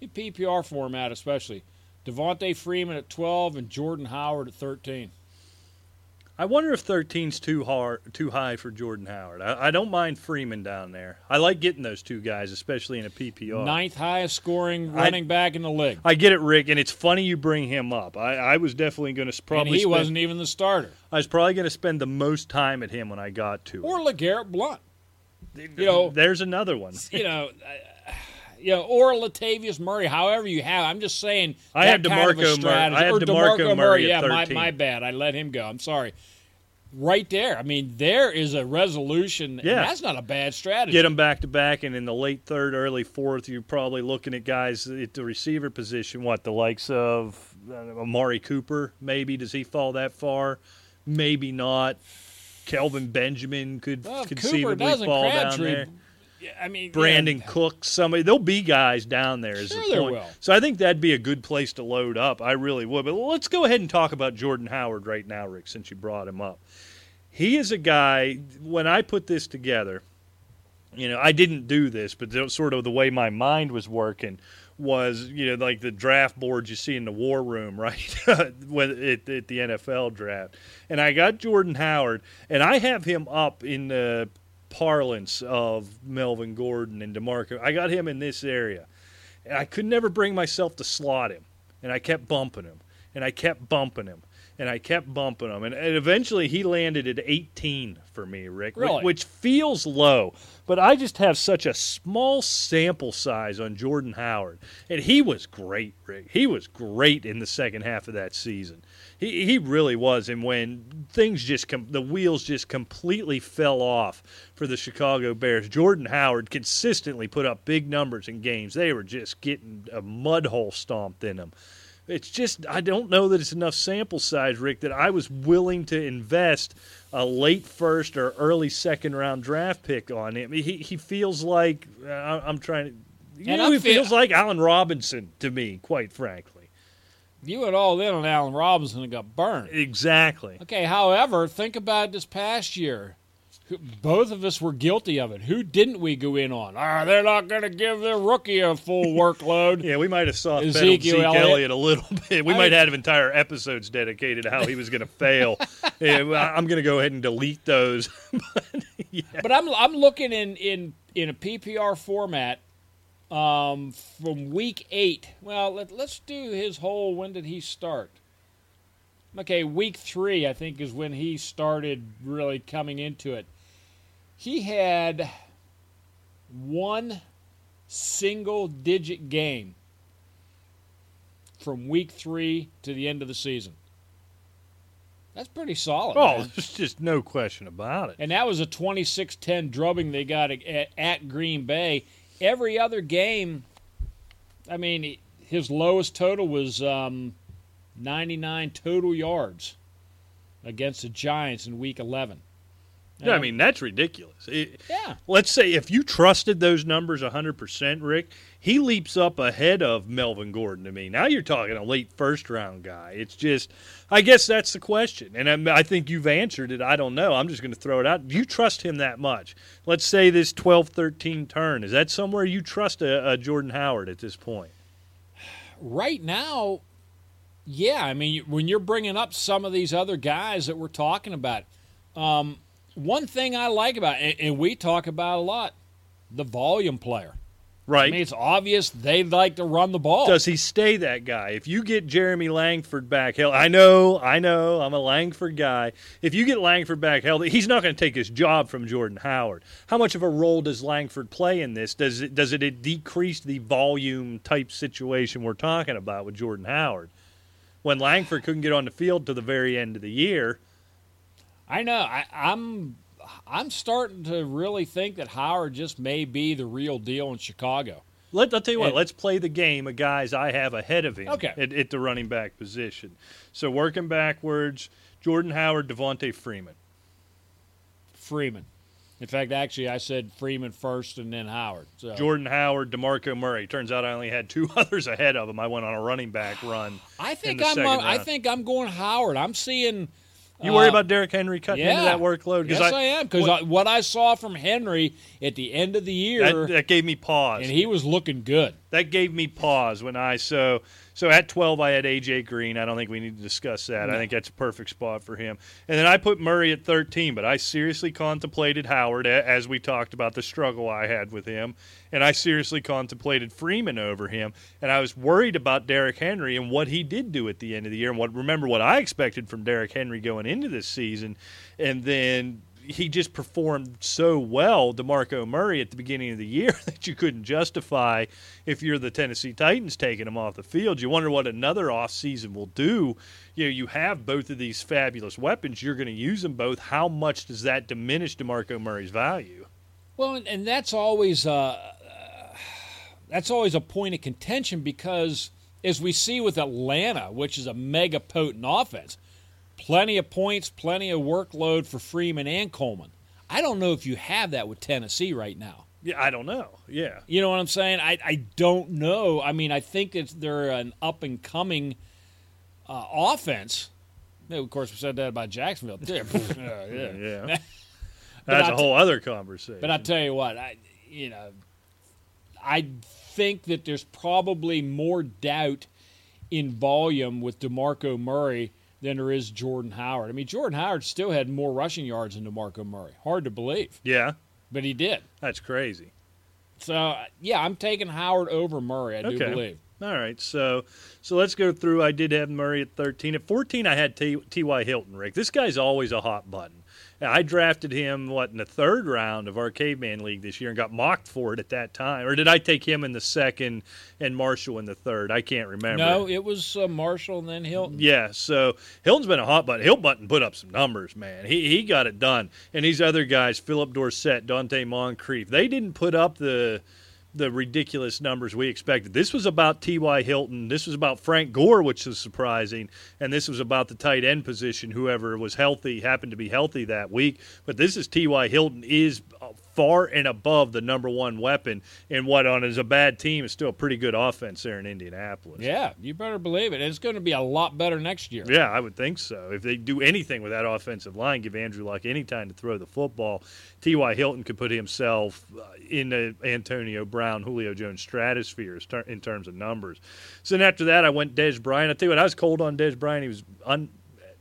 in PPR format especially, Devontae Freeman at 12 and Jordan Howard at 13? I wonder if 13's too high for Jordan Howard. I don't mind Freeman down there. I like getting those two guys, especially in a PPR. Ninth highest scoring running back in the league. I get it, Rick, and it's funny you bring him up. I was definitely going to probably and he wasn't even the starter. I was probably going to spend the most time at him when I got to or him. Or LeGarrette Blount. You know, there's another one. You know, or Latavius Murray, however you have. I'm just saying I have DeMarco Murray. I have DeMarco Murray at 13. My bad. I let him go. I'm sorry. Right there. I mean, there is a resolution. Yeah. And that's not a bad strategy. Get them back-to-back, and in the late third, early fourth, you're probably looking at guys at the receiver position, the likes of Amari Cooper, maybe. Does he fall that far? Maybe not. Kelvin Benjamin could conceivably fall down there. I mean, Brandon Cooks, somebody. There'll be guys down there. Sure there will. So I think that'd be a good place to load up. I really would. But let's go ahead and talk about Jordan Howard right now, Rick, since you brought him up. He is a guy, when I put this together, you know, I didn't do this, but sort of the way my mind was working was, you know, like the draft board you see in the war room, right, at the NFL draft. And I got Jordan Howard, and I have him up in the – parlance of Melvin Gordon and DeMarco. I got him in this area. And I could never bring myself to slot him. And I kept bumping him. And I kept bumping him. And I kept bumping him. And eventually he landed at 18 for me, Rick. Really? Which feels low. But I just have such a small sample size on Jordan Howard. And he was great, Rick. He was great in the second half of that season. He really was, and when things just the wheels just completely fell off for the Chicago Bears, Jordan Howard consistently put up big numbers in games. They were just getting a mud hole stomped in them. It's just I don't know that it's enough sample size, Rick, that I was willing to invest a late first or early second round draft pick on him. He feels like I'm trying to. You know, he feels like Allen Robinson to me, quite frankly. You went all in on Allen Robinson and got burned. Exactly. Okay, however, think about this past year. Both of us were guilty of it. Who didn't we go in on? They're not going to give their rookie a full workload. Yeah, we might have saw Ezekiel Elliott a little bit. We might have entire episodes dedicated to how he was going to fail. Yeah, I'm going to go ahead and delete those. But I'm looking in a PPR format. From week 8. Well, let's do his whole when did he start? Okay, week three, I think, is when he started really coming into it. He had one single-digit game from week three to the end of the season. That's pretty solid. Oh, man. There's just no question about it. And that was a 26-10 drubbing they got at Green Bay. Every other game, I mean, his lowest total was 99 total yards against the Giants in Week 11. Yeah, I mean, that's ridiculous. Let's say if you trusted those numbers 100%, Rick, he leaps up ahead of Melvin Gordon to me. Now you're talking a late first-round guy. It's just, I guess that's the question. And I think you've answered it. I don't know. I'm just going to throw it out. Do you trust him that much? Let's say this 12-13 turn. Is that somewhere you trust a Jordan Howard at this point? Right now, yeah. I mean, when you're bringing up some of these other guys that we're talking about, one thing I like about it, and we talk about a lot, the volume player. Right. I mean, it's obvious they like to run the ball. Does he stay that guy? If you get Jeremy Langford back, hell, I know, I'm a Langford guy. If you get Langford back healthy, he's not going to take his job from Jordan Howard. How much of a role does Langford play in this? Does it decrease the volume type situation we're talking about with Jordan Howard? When Langford couldn't get on the field to the very end of the year, I know. I'm starting to really think that Howard just may be the real deal in Chicago. I'll tell you what. Let's play the game of guys I have ahead of him at the running back position. So working backwards, Jordan Howard, Devontae Freeman. In fact, actually, I said Freeman first and then Howard. So. Jordan Howard, DeMarco Murray. Turns out I only had two others ahead of him. I went on a running back run. I think I'm going Howard. I'm seeing. You worry about Derrick Henry cutting into that workload? Yes, I am, because what I saw from Henry at the end of the year. That gave me pause. And he was looking good. That gave me pause when I saw. So at 12, I had A.J. Green. I don't think we need to discuss that. No. I think that's a perfect spot for him. And then I put Murray at 13, but I seriously contemplated Howard as we talked about the struggle I had with him. And I seriously contemplated Freeman over him. And I was worried about Derrick Henry and what he did do at the end of the year. And remember what I expected from Derrick Henry going into this season. And then he just performed so well, DeMarco Murray, at the beginning of the year that you couldn't justify if you're the Tennessee Titans taking him off the field. You wonder what another offseason will do. You know, you have both of these fabulous weapons. You're going to use them both. How much does that diminish DeMarco Murray's value? Well, and that's always a point of contention because, as we see with Atlanta, which is a mega potent offense, plenty of points, plenty of workload for Freeman and Coleman. I don't know if you have that with Tennessee right now. Yeah, I don't know. Yeah. You know what I'm saying? I don't know. I mean, I think they're an up-and-coming offense. You know, of course, we said that about Jacksonville. Yeah. That's a whole other conversation. But I tell you what, I think that there's probably more doubt in volume with DeMarco Murray than there is Jordan Howard. I mean, Jordan Howard still had more rushing yards than DeMarco Murray. Hard to believe. Yeah. But he did. That's crazy. So, yeah, I'm taking Howard over Murray, I do believe. All right, so let's go through. I did have Murray at 13. At 14, I had T.Y. Hilton, Rick. This guy's always a hot button. I drafted him, in the third round of our Caveman League this year and got mocked for it at that time. Or did I take him in the second and Marshall in the third? I can't remember. No, it was Marshall and then Hilton. Yeah, so Hilton's been a hot button. Hilton put up some numbers, man. He got it done. And these other guys, Philip Dorsett, Donte Moncrief, they didn't put up the ridiculous numbers we expected. This was about T.Y. Hilton. This was about Frank Gore, which was surprising. And this was about the tight end position, whoever was healthy, happened to be healthy that week. But this is T.Y. Hilton is far and above the number one weapon in what on is a bad team is still a pretty good offense there in Indianapolis. Yeah, you better believe it. And it's going to be a lot better next year. Yeah, I would think so. If they do anything with that offensive line, give Andrew Luck any time to throw the football, T.Y. Hilton could put himself in the Antonio Brown, Julio Jones stratosphere in terms of numbers. So then after that, I went Dez Bryant. I tell you what, I was cold on Dez Bryant. He was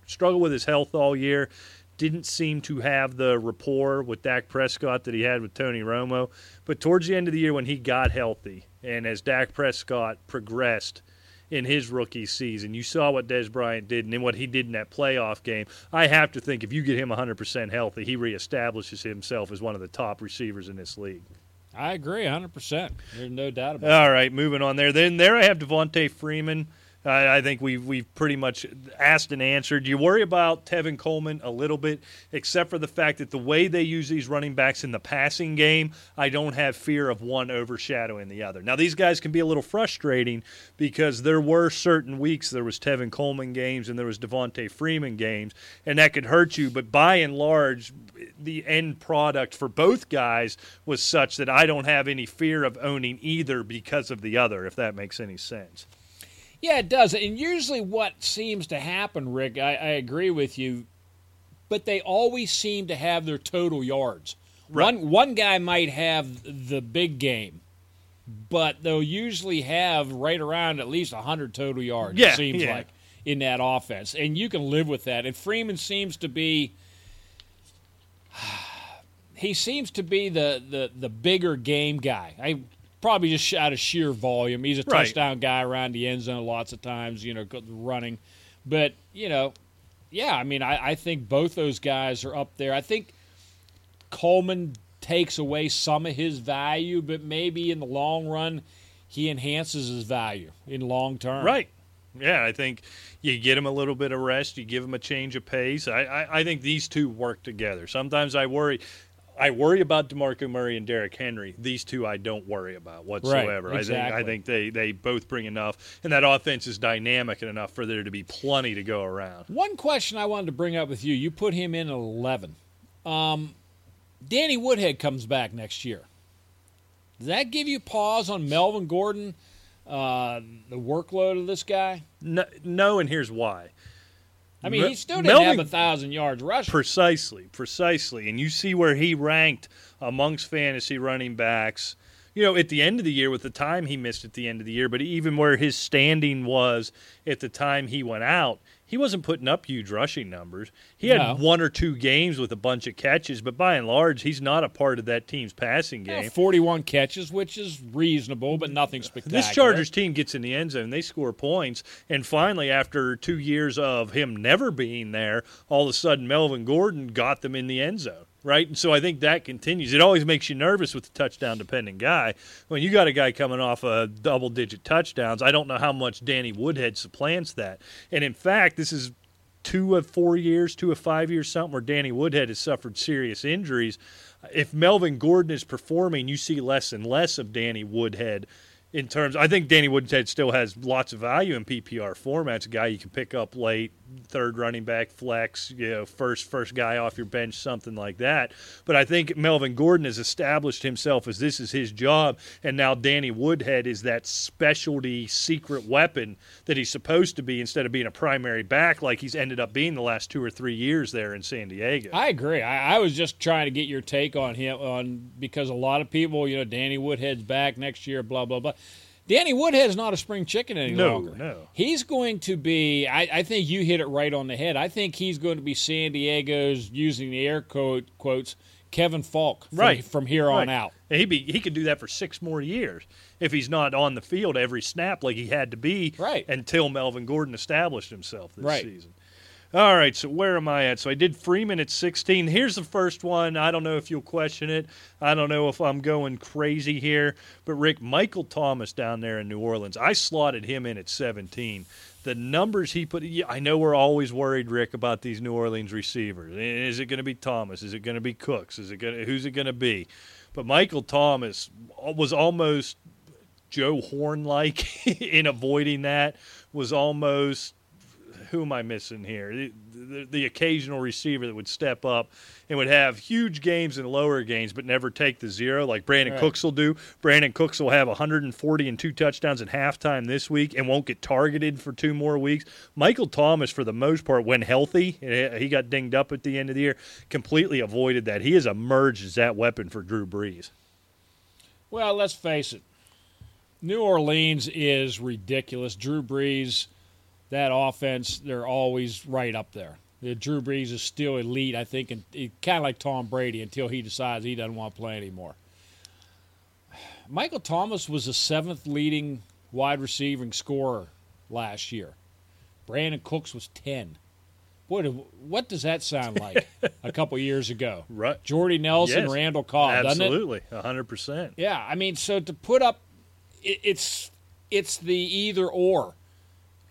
struggled with his health all year. Didn't seem to have the rapport with Dak Prescott that he had with Tony Romo. But towards the end of the year when he got healthy and as Dak Prescott progressed in his rookie season. You saw what Dez Bryant did and then what he did in that playoff game. I have to think if you get him 100% healthy, he reestablishes himself as one of the top receivers in this league. I agree 100%. There's no doubt about it. All right, moving on there. Then there I have Devontae Freeman. I think we've pretty much asked and answered. Do you worry about Tevin Coleman a little bit, except for the fact that the way they use these running backs in the passing game, I don't have fear of one overshadowing the other. Now, these guys can be a little frustrating because there were certain weeks there was Tevin Coleman games and there was Devontae Freeman games, and that could hurt you. But by and large, the end product for both guys was such that I don't have any fear of owning either because of the other, if that makes any sense. Yeah, it does. And usually what seems to happen, Rick, I agree with you, but they always seem to have their total yards. Right. One guy might have the big game, but they'll usually have right around at least 100 total yards, yeah, it seems like, in that offense. And you can live with that. And Freeman seems to be – he seems to be the bigger game guy. Probably just out of sheer volume. He's a touchdown guy around the end zone lots of times, you know, running. But, you know, yeah, I mean, I think both those guys are up there. I think Coleman takes away some of his value, but maybe in the long run he enhances his value in long term. Right. Yeah, I think you get him a little bit of rest. You give him a change of pace. I think these two work together. Sometimes I worry about DeMarco Murray and Derrick Henry. These two I don't worry about whatsoever. Right, exactly. I think they both bring enough, and that offense is dynamic enough for there to be plenty to go around. One question I wanted to bring up with you, you put him in at 11. Danny Woodhead comes back next year. Does that give you pause on Melvin Gordon, the workload of this guy? No, and here's why. I mean, he still didn't have 1,000 yards rushing. Precisely. And you see where he ranked amongst fantasy running backs, you know, at the end of the year with the time he missed at the end of the year, but even where his standing was at the time he went out, he wasn't putting up huge rushing numbers. He had one or two games with a bunch of catches, but by and large, he's not a part of that team's passing game. Yeah, 41 catches, which is reasonable, but nothing spectacular. This Chargers team gets in the end zone. They score points. And finally, after 2 years of him never being there, all of a sudden Melvin Gordon got them in the end zone. Right, and so I think that continues. It always makes you nervous with the touchdown-dependent guy. When you got a guy coming off of double-digit touchdowns, I don't know how much Danny Woodhead supplants that. And, in fact, this is 2 of 4 years, 2 of 5 years, something, where Danny Woodhead has suffered serious injuries. If Melvin Gordon is performing, you see less and less of Danny Woodhead. In terms, I think Danny Woodhead still has lots of value in PPR formats. A guy you can pick up late, third running back, flex, you know, first guy off your bench, something like that. But I think Melvin Gordon has established himself as this is his job, and now Danny Woodhead is that specialty secret weapon that he's supposed to be instead of being a primary back like he's ended up being the last 2 or 3 years there in San Diego. I agree. I was just trying to get your take on him because a lot of people, you know, Danny Woodhead's back next year, blah, blah, blah. Danny Woodhead's not a spring chicken any longer. No. He's going to be, I think you hit it right on the head. I think he's going to be San Diego's, using the air quotes, Kevin Falk from here on out. He could do that for 6 more years if he's not on the field every snap like he had to be until Melvin Gordon established himself this season. All right, so where am I at? So I did Freeman at 16. Here's the first one. I don't know if you'll question it. I don't know if I'm going crazy here. But, Rick, Michael Thomas down there in New Orleans, I slotted him in at 17. The numbers he put – I know we're always worried, Rick, about these New Orleans receivers. Is it going to be Thomas? Is it going to be Cooks? Who's it going to be? But Michael Thomas was almost Joe Horn-like in avoiding that, was almost – who am I missing here? The occasional receiver that would step up and would have huge games and lower games but never take the zero like Brandon Cooks will do. Brandon Cooks will have 140 and 2 touchdowns at halftime this week and won't get targeted for 2 more weeks. Michael Thomas, for the most part, when healthy, he got dinged up at the end of the year, completely avoided that. He has emerged as that weapon for Drew Brees. Well, let's face it. New Orleans is ridiculous. Drew Brees... that offense, they're always right up there. Drew Brees is still elite, I think, and kind of like Tom Brady until he decides he doesn't want to play anymore. Michael Thomas was the 7th leading wide receiving scorer last year. Brandon Cooks was 10. Boy, what does that sound like a couple years ago? Right. Jordy Nelson, yes. Randall Cobb, absolutely. Doesn't it? Absolutely, 100%. Yeah, I mean, so to put up, it's the either or.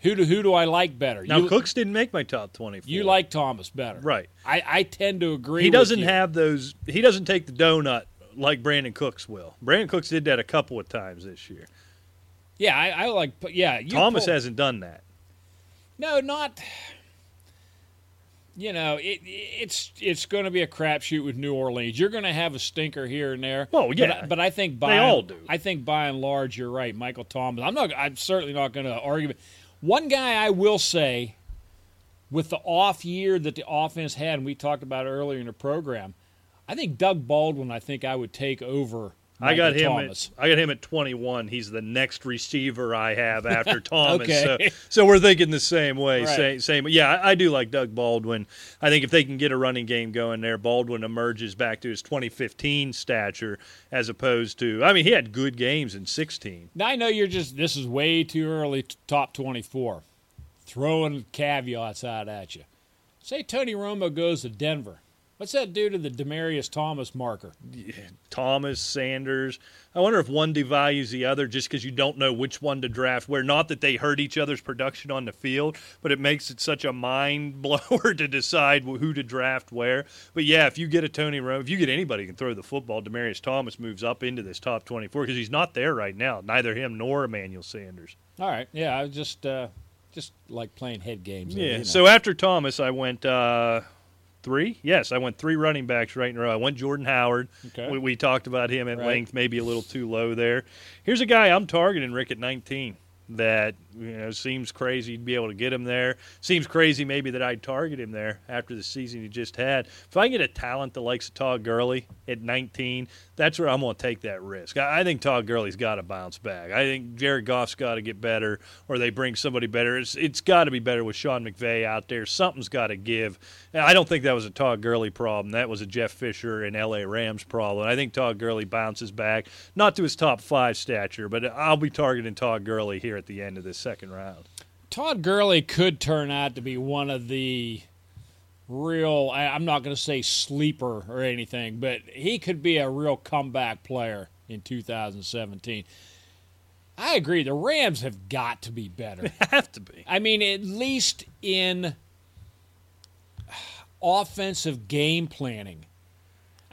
Who do I like better? Now, Cooks didn't make my top 24. You like Thomas better. Right. I tend to agree with you. He doesn't have those – he doesn't take the donut like Brandon Cooks will. Brandon Cooks did that a couple of times this year. Yeah, I like – yeah. Thomas hasn't done that. No, not – you know, it's going to be a crapshoot with New Orleans. You're going to have a stinker here and there. Oh yeah, but I think by they all do. I think by and large you're right, Michael Thomas. I'm certainly not going to argue. One guy I will say, with the off year that the offense had, and we talked about earlier in the program, I think Doug Baldwin. I think I would take over. I got him at 21. He's the next receiver I have after Thomas. Okay. So we're thinking the same way. Right. Same. Yeah, I do like Doug Baldwin. I think if they can get a running game going there, Baldwin emerges back to his 2015 stature as opposed to. I mean, he had good games in 16. Now I know this is way too early. Top 24, throwing caveats out at you. Say Tony Romo goes to Denver. What's that do to the Demaryius Thomas marker? Yeah, Thomas, Sanders. I wonder if one devalues the other just because you don't know which one to draft where. Not that they hurt each other's production on the field, but it makes it such a mind blower to decide who to draft where. But, yeah, if you get a Tony Romo, if you get anybody who can throw the football, Demaryius Thomas moves up into this top 24 because he's not there right now, neither him nor Emmanuel Sanders. All right. Yeah, I was just like playing head games. Yeah, so after Thomas, I went – three? Yes, I went three running backs right in a row. I went Jordan Howard. Okay. We talked about him at length, maybe a little too low there. Here's a guy I'm targeting, Rick, at 19 that seems crazy to be able to get him there. Seems crazy maybe that I'd target him there after the season he just had. If I can get a talent that likes Todd Gurley at 19, that's where I'm going to take that risk. I think Todd Gurley's got to bounce back. I think Jared Goff's got to get better or they bring somebody better. It's got to be better with Sean McVay out there. Something's got to give. I don't think that was a Todd Gurley problem. That was a Jeff Fisher and L.A. Rams problem. I think Todd Gurley bounces back, not to his top 5 stature, but I'll be targeting Todd Gurley here at the end of this second round. Todd Gurley could turn out to be one of the real, I'm not going to say sleeper or anything, but he could be a real comeback player in 2017. I agree. The Rams have got to be better. They have to be. I mean, at least in offensive game planning.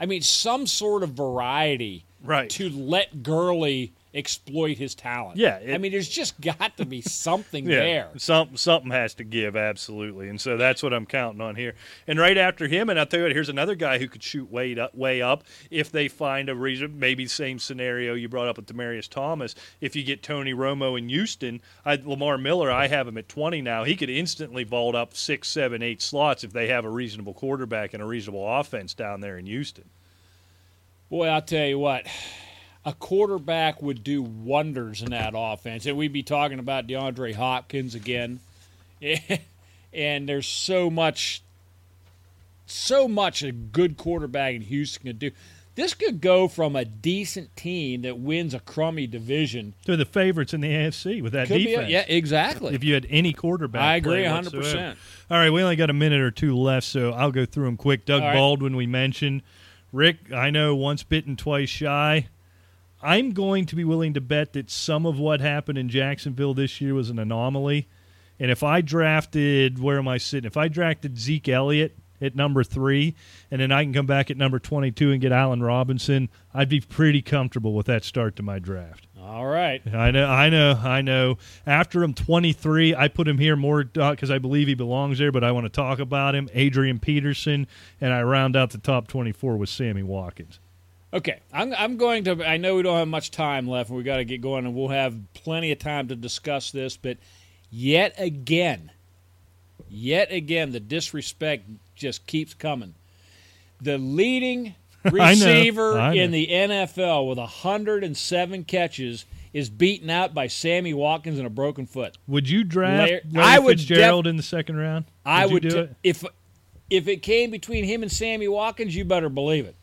I mean, some sort of variety to let Gurley exploit his talent. Yeah. I mean, there's just got to be something there. Something has to give, absolutely. And so that's what I'm counting on here. And right after him, and I'll tell you what, here's another guy who could shoot way up if they find a reason, maybe same scenario you brought up with Demaryius Thomas. If you get Tony Romo in Houston, Lamar Miller, I have him at 20 now. He could instantly vault up 6, 7, 8 slots if they have a reasonable quarterback and a reasonable offense down there in Houston. Boy, I'll tell you what. A quarterback would do wonders in that offense. And we'd be talking about DeAndre Hopkins again. And there's so much a good quarterback in Houston could do. This could go from a decent team that wins a crummy division. They're the favorites in the AFC with that defense. Yeah, exactly. If you had any quarterback. I agree 100%. Whatsoever. All right, we only got a minute or two left, so I'll go through them quick. Doug Baldwin we mentioned. Rick, I know once bitten, twice shy. I'm going to be willing to bet that some of what happened in Jacksonville this year was an anomaly. And if I drafted – where am I sitting? If I drafted Zeke Elliott at number 3 and then I can come back at number 22 and get Allen Robinson, I'd be pretty comfortable with that start to my draft. All right. I know. After him, 23, I put him here more because I believe he belongs there, but I want to talk about him, Adrian Peterson, and I round out the top 24 with Sammy Watkins. Okay, I'm going to – I know we don't have much time left and we got to get going, and we'll have plenty of time to discuss this. But yet again, the disrespect just keeps coming. The leading receiver I know. In the NFL with 107 catches is beaten out by Sammy Watkins and a broken foot. Would you draft Larry Fitzgerald in the second round? I would do it? If it came between him and Sammy Watkins, you better believe it.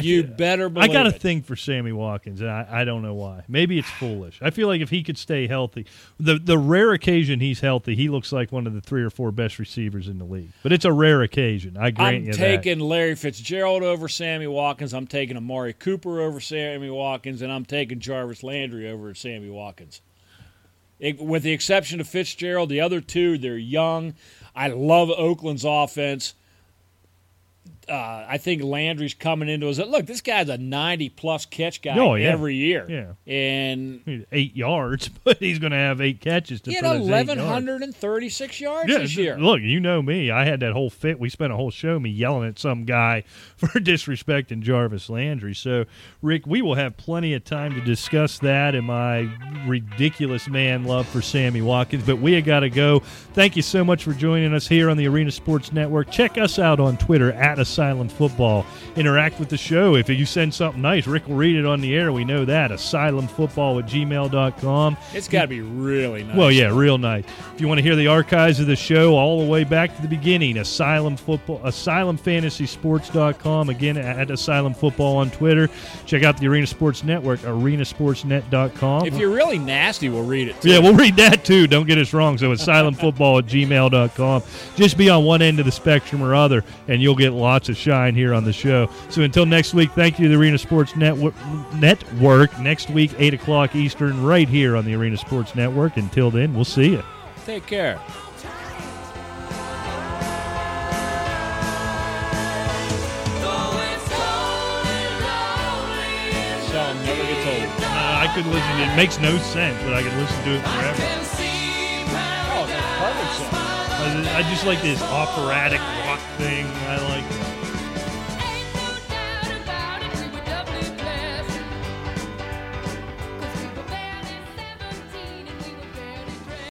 You better believe it. I got a thing for Sammy Watkins, and I don't know why. Maybe it's foolish. I feel like if he could stay healthy, the rare occasion he's healthy, he looks like one of the 3 or 4 best receivers in the league. But it's a rare occasion. I'm taking Larry Fitzgerald over Sammy Watkins. I'm taking Amari Cooper over Sammy Watkins, and I'm taking Jarvis Landry over Sammy Watkins. With the exception of Fitzgerald, the other two, they're young. I love Oakland's offense. I think Landry's coming into his – look, this guy's a 90-plus catch guy every year. Yeah. And 8 yards, but he's going to have 8 catches to throw 1,136 yards this year. Look, you know me. I had that whole fit. We spent a whole show me yelling at some guy for disrespecting Jarvis Landry. So, Rick, we will have plenty of time to discuss that and my ridiculous man love for Sammy Watkins. But we have got to go. Thank you so much for joining us here on the Arena Sports Network. Check us out on Twitter, @AsylumFootball. Interact with the show. If you send something nice, Rick will read it on the air. We know that. AsylumFootball@gmail.com. It's got to be really nice. Well, yeah, real nice. If you want to hear the archives of the show all the way back to the beginning, AsylumFantasySports.com. Again, @AsylumFootball on Twitter. Check out the Arena Sports Network, arenasportsnet.com. If you're really nasty, we'll read it, too. Yeah, we'll read that, too. Don't get us wrong. So AsylumFootball@gmail.com. Just be on one end of the spectrum or other, and you'll get lots of shine here on the show. So until next week, thank you to the Arena Sports Network. Next week, 8 o'clock Eastern, right here on the Arena Sports Network. Until then, we'll see you. Take care. Song never gets old. I could listen to it. It makes no sense, but I could listen to it forever. Oh, that's a perfect song. I just like this operatic rock thing. I like it.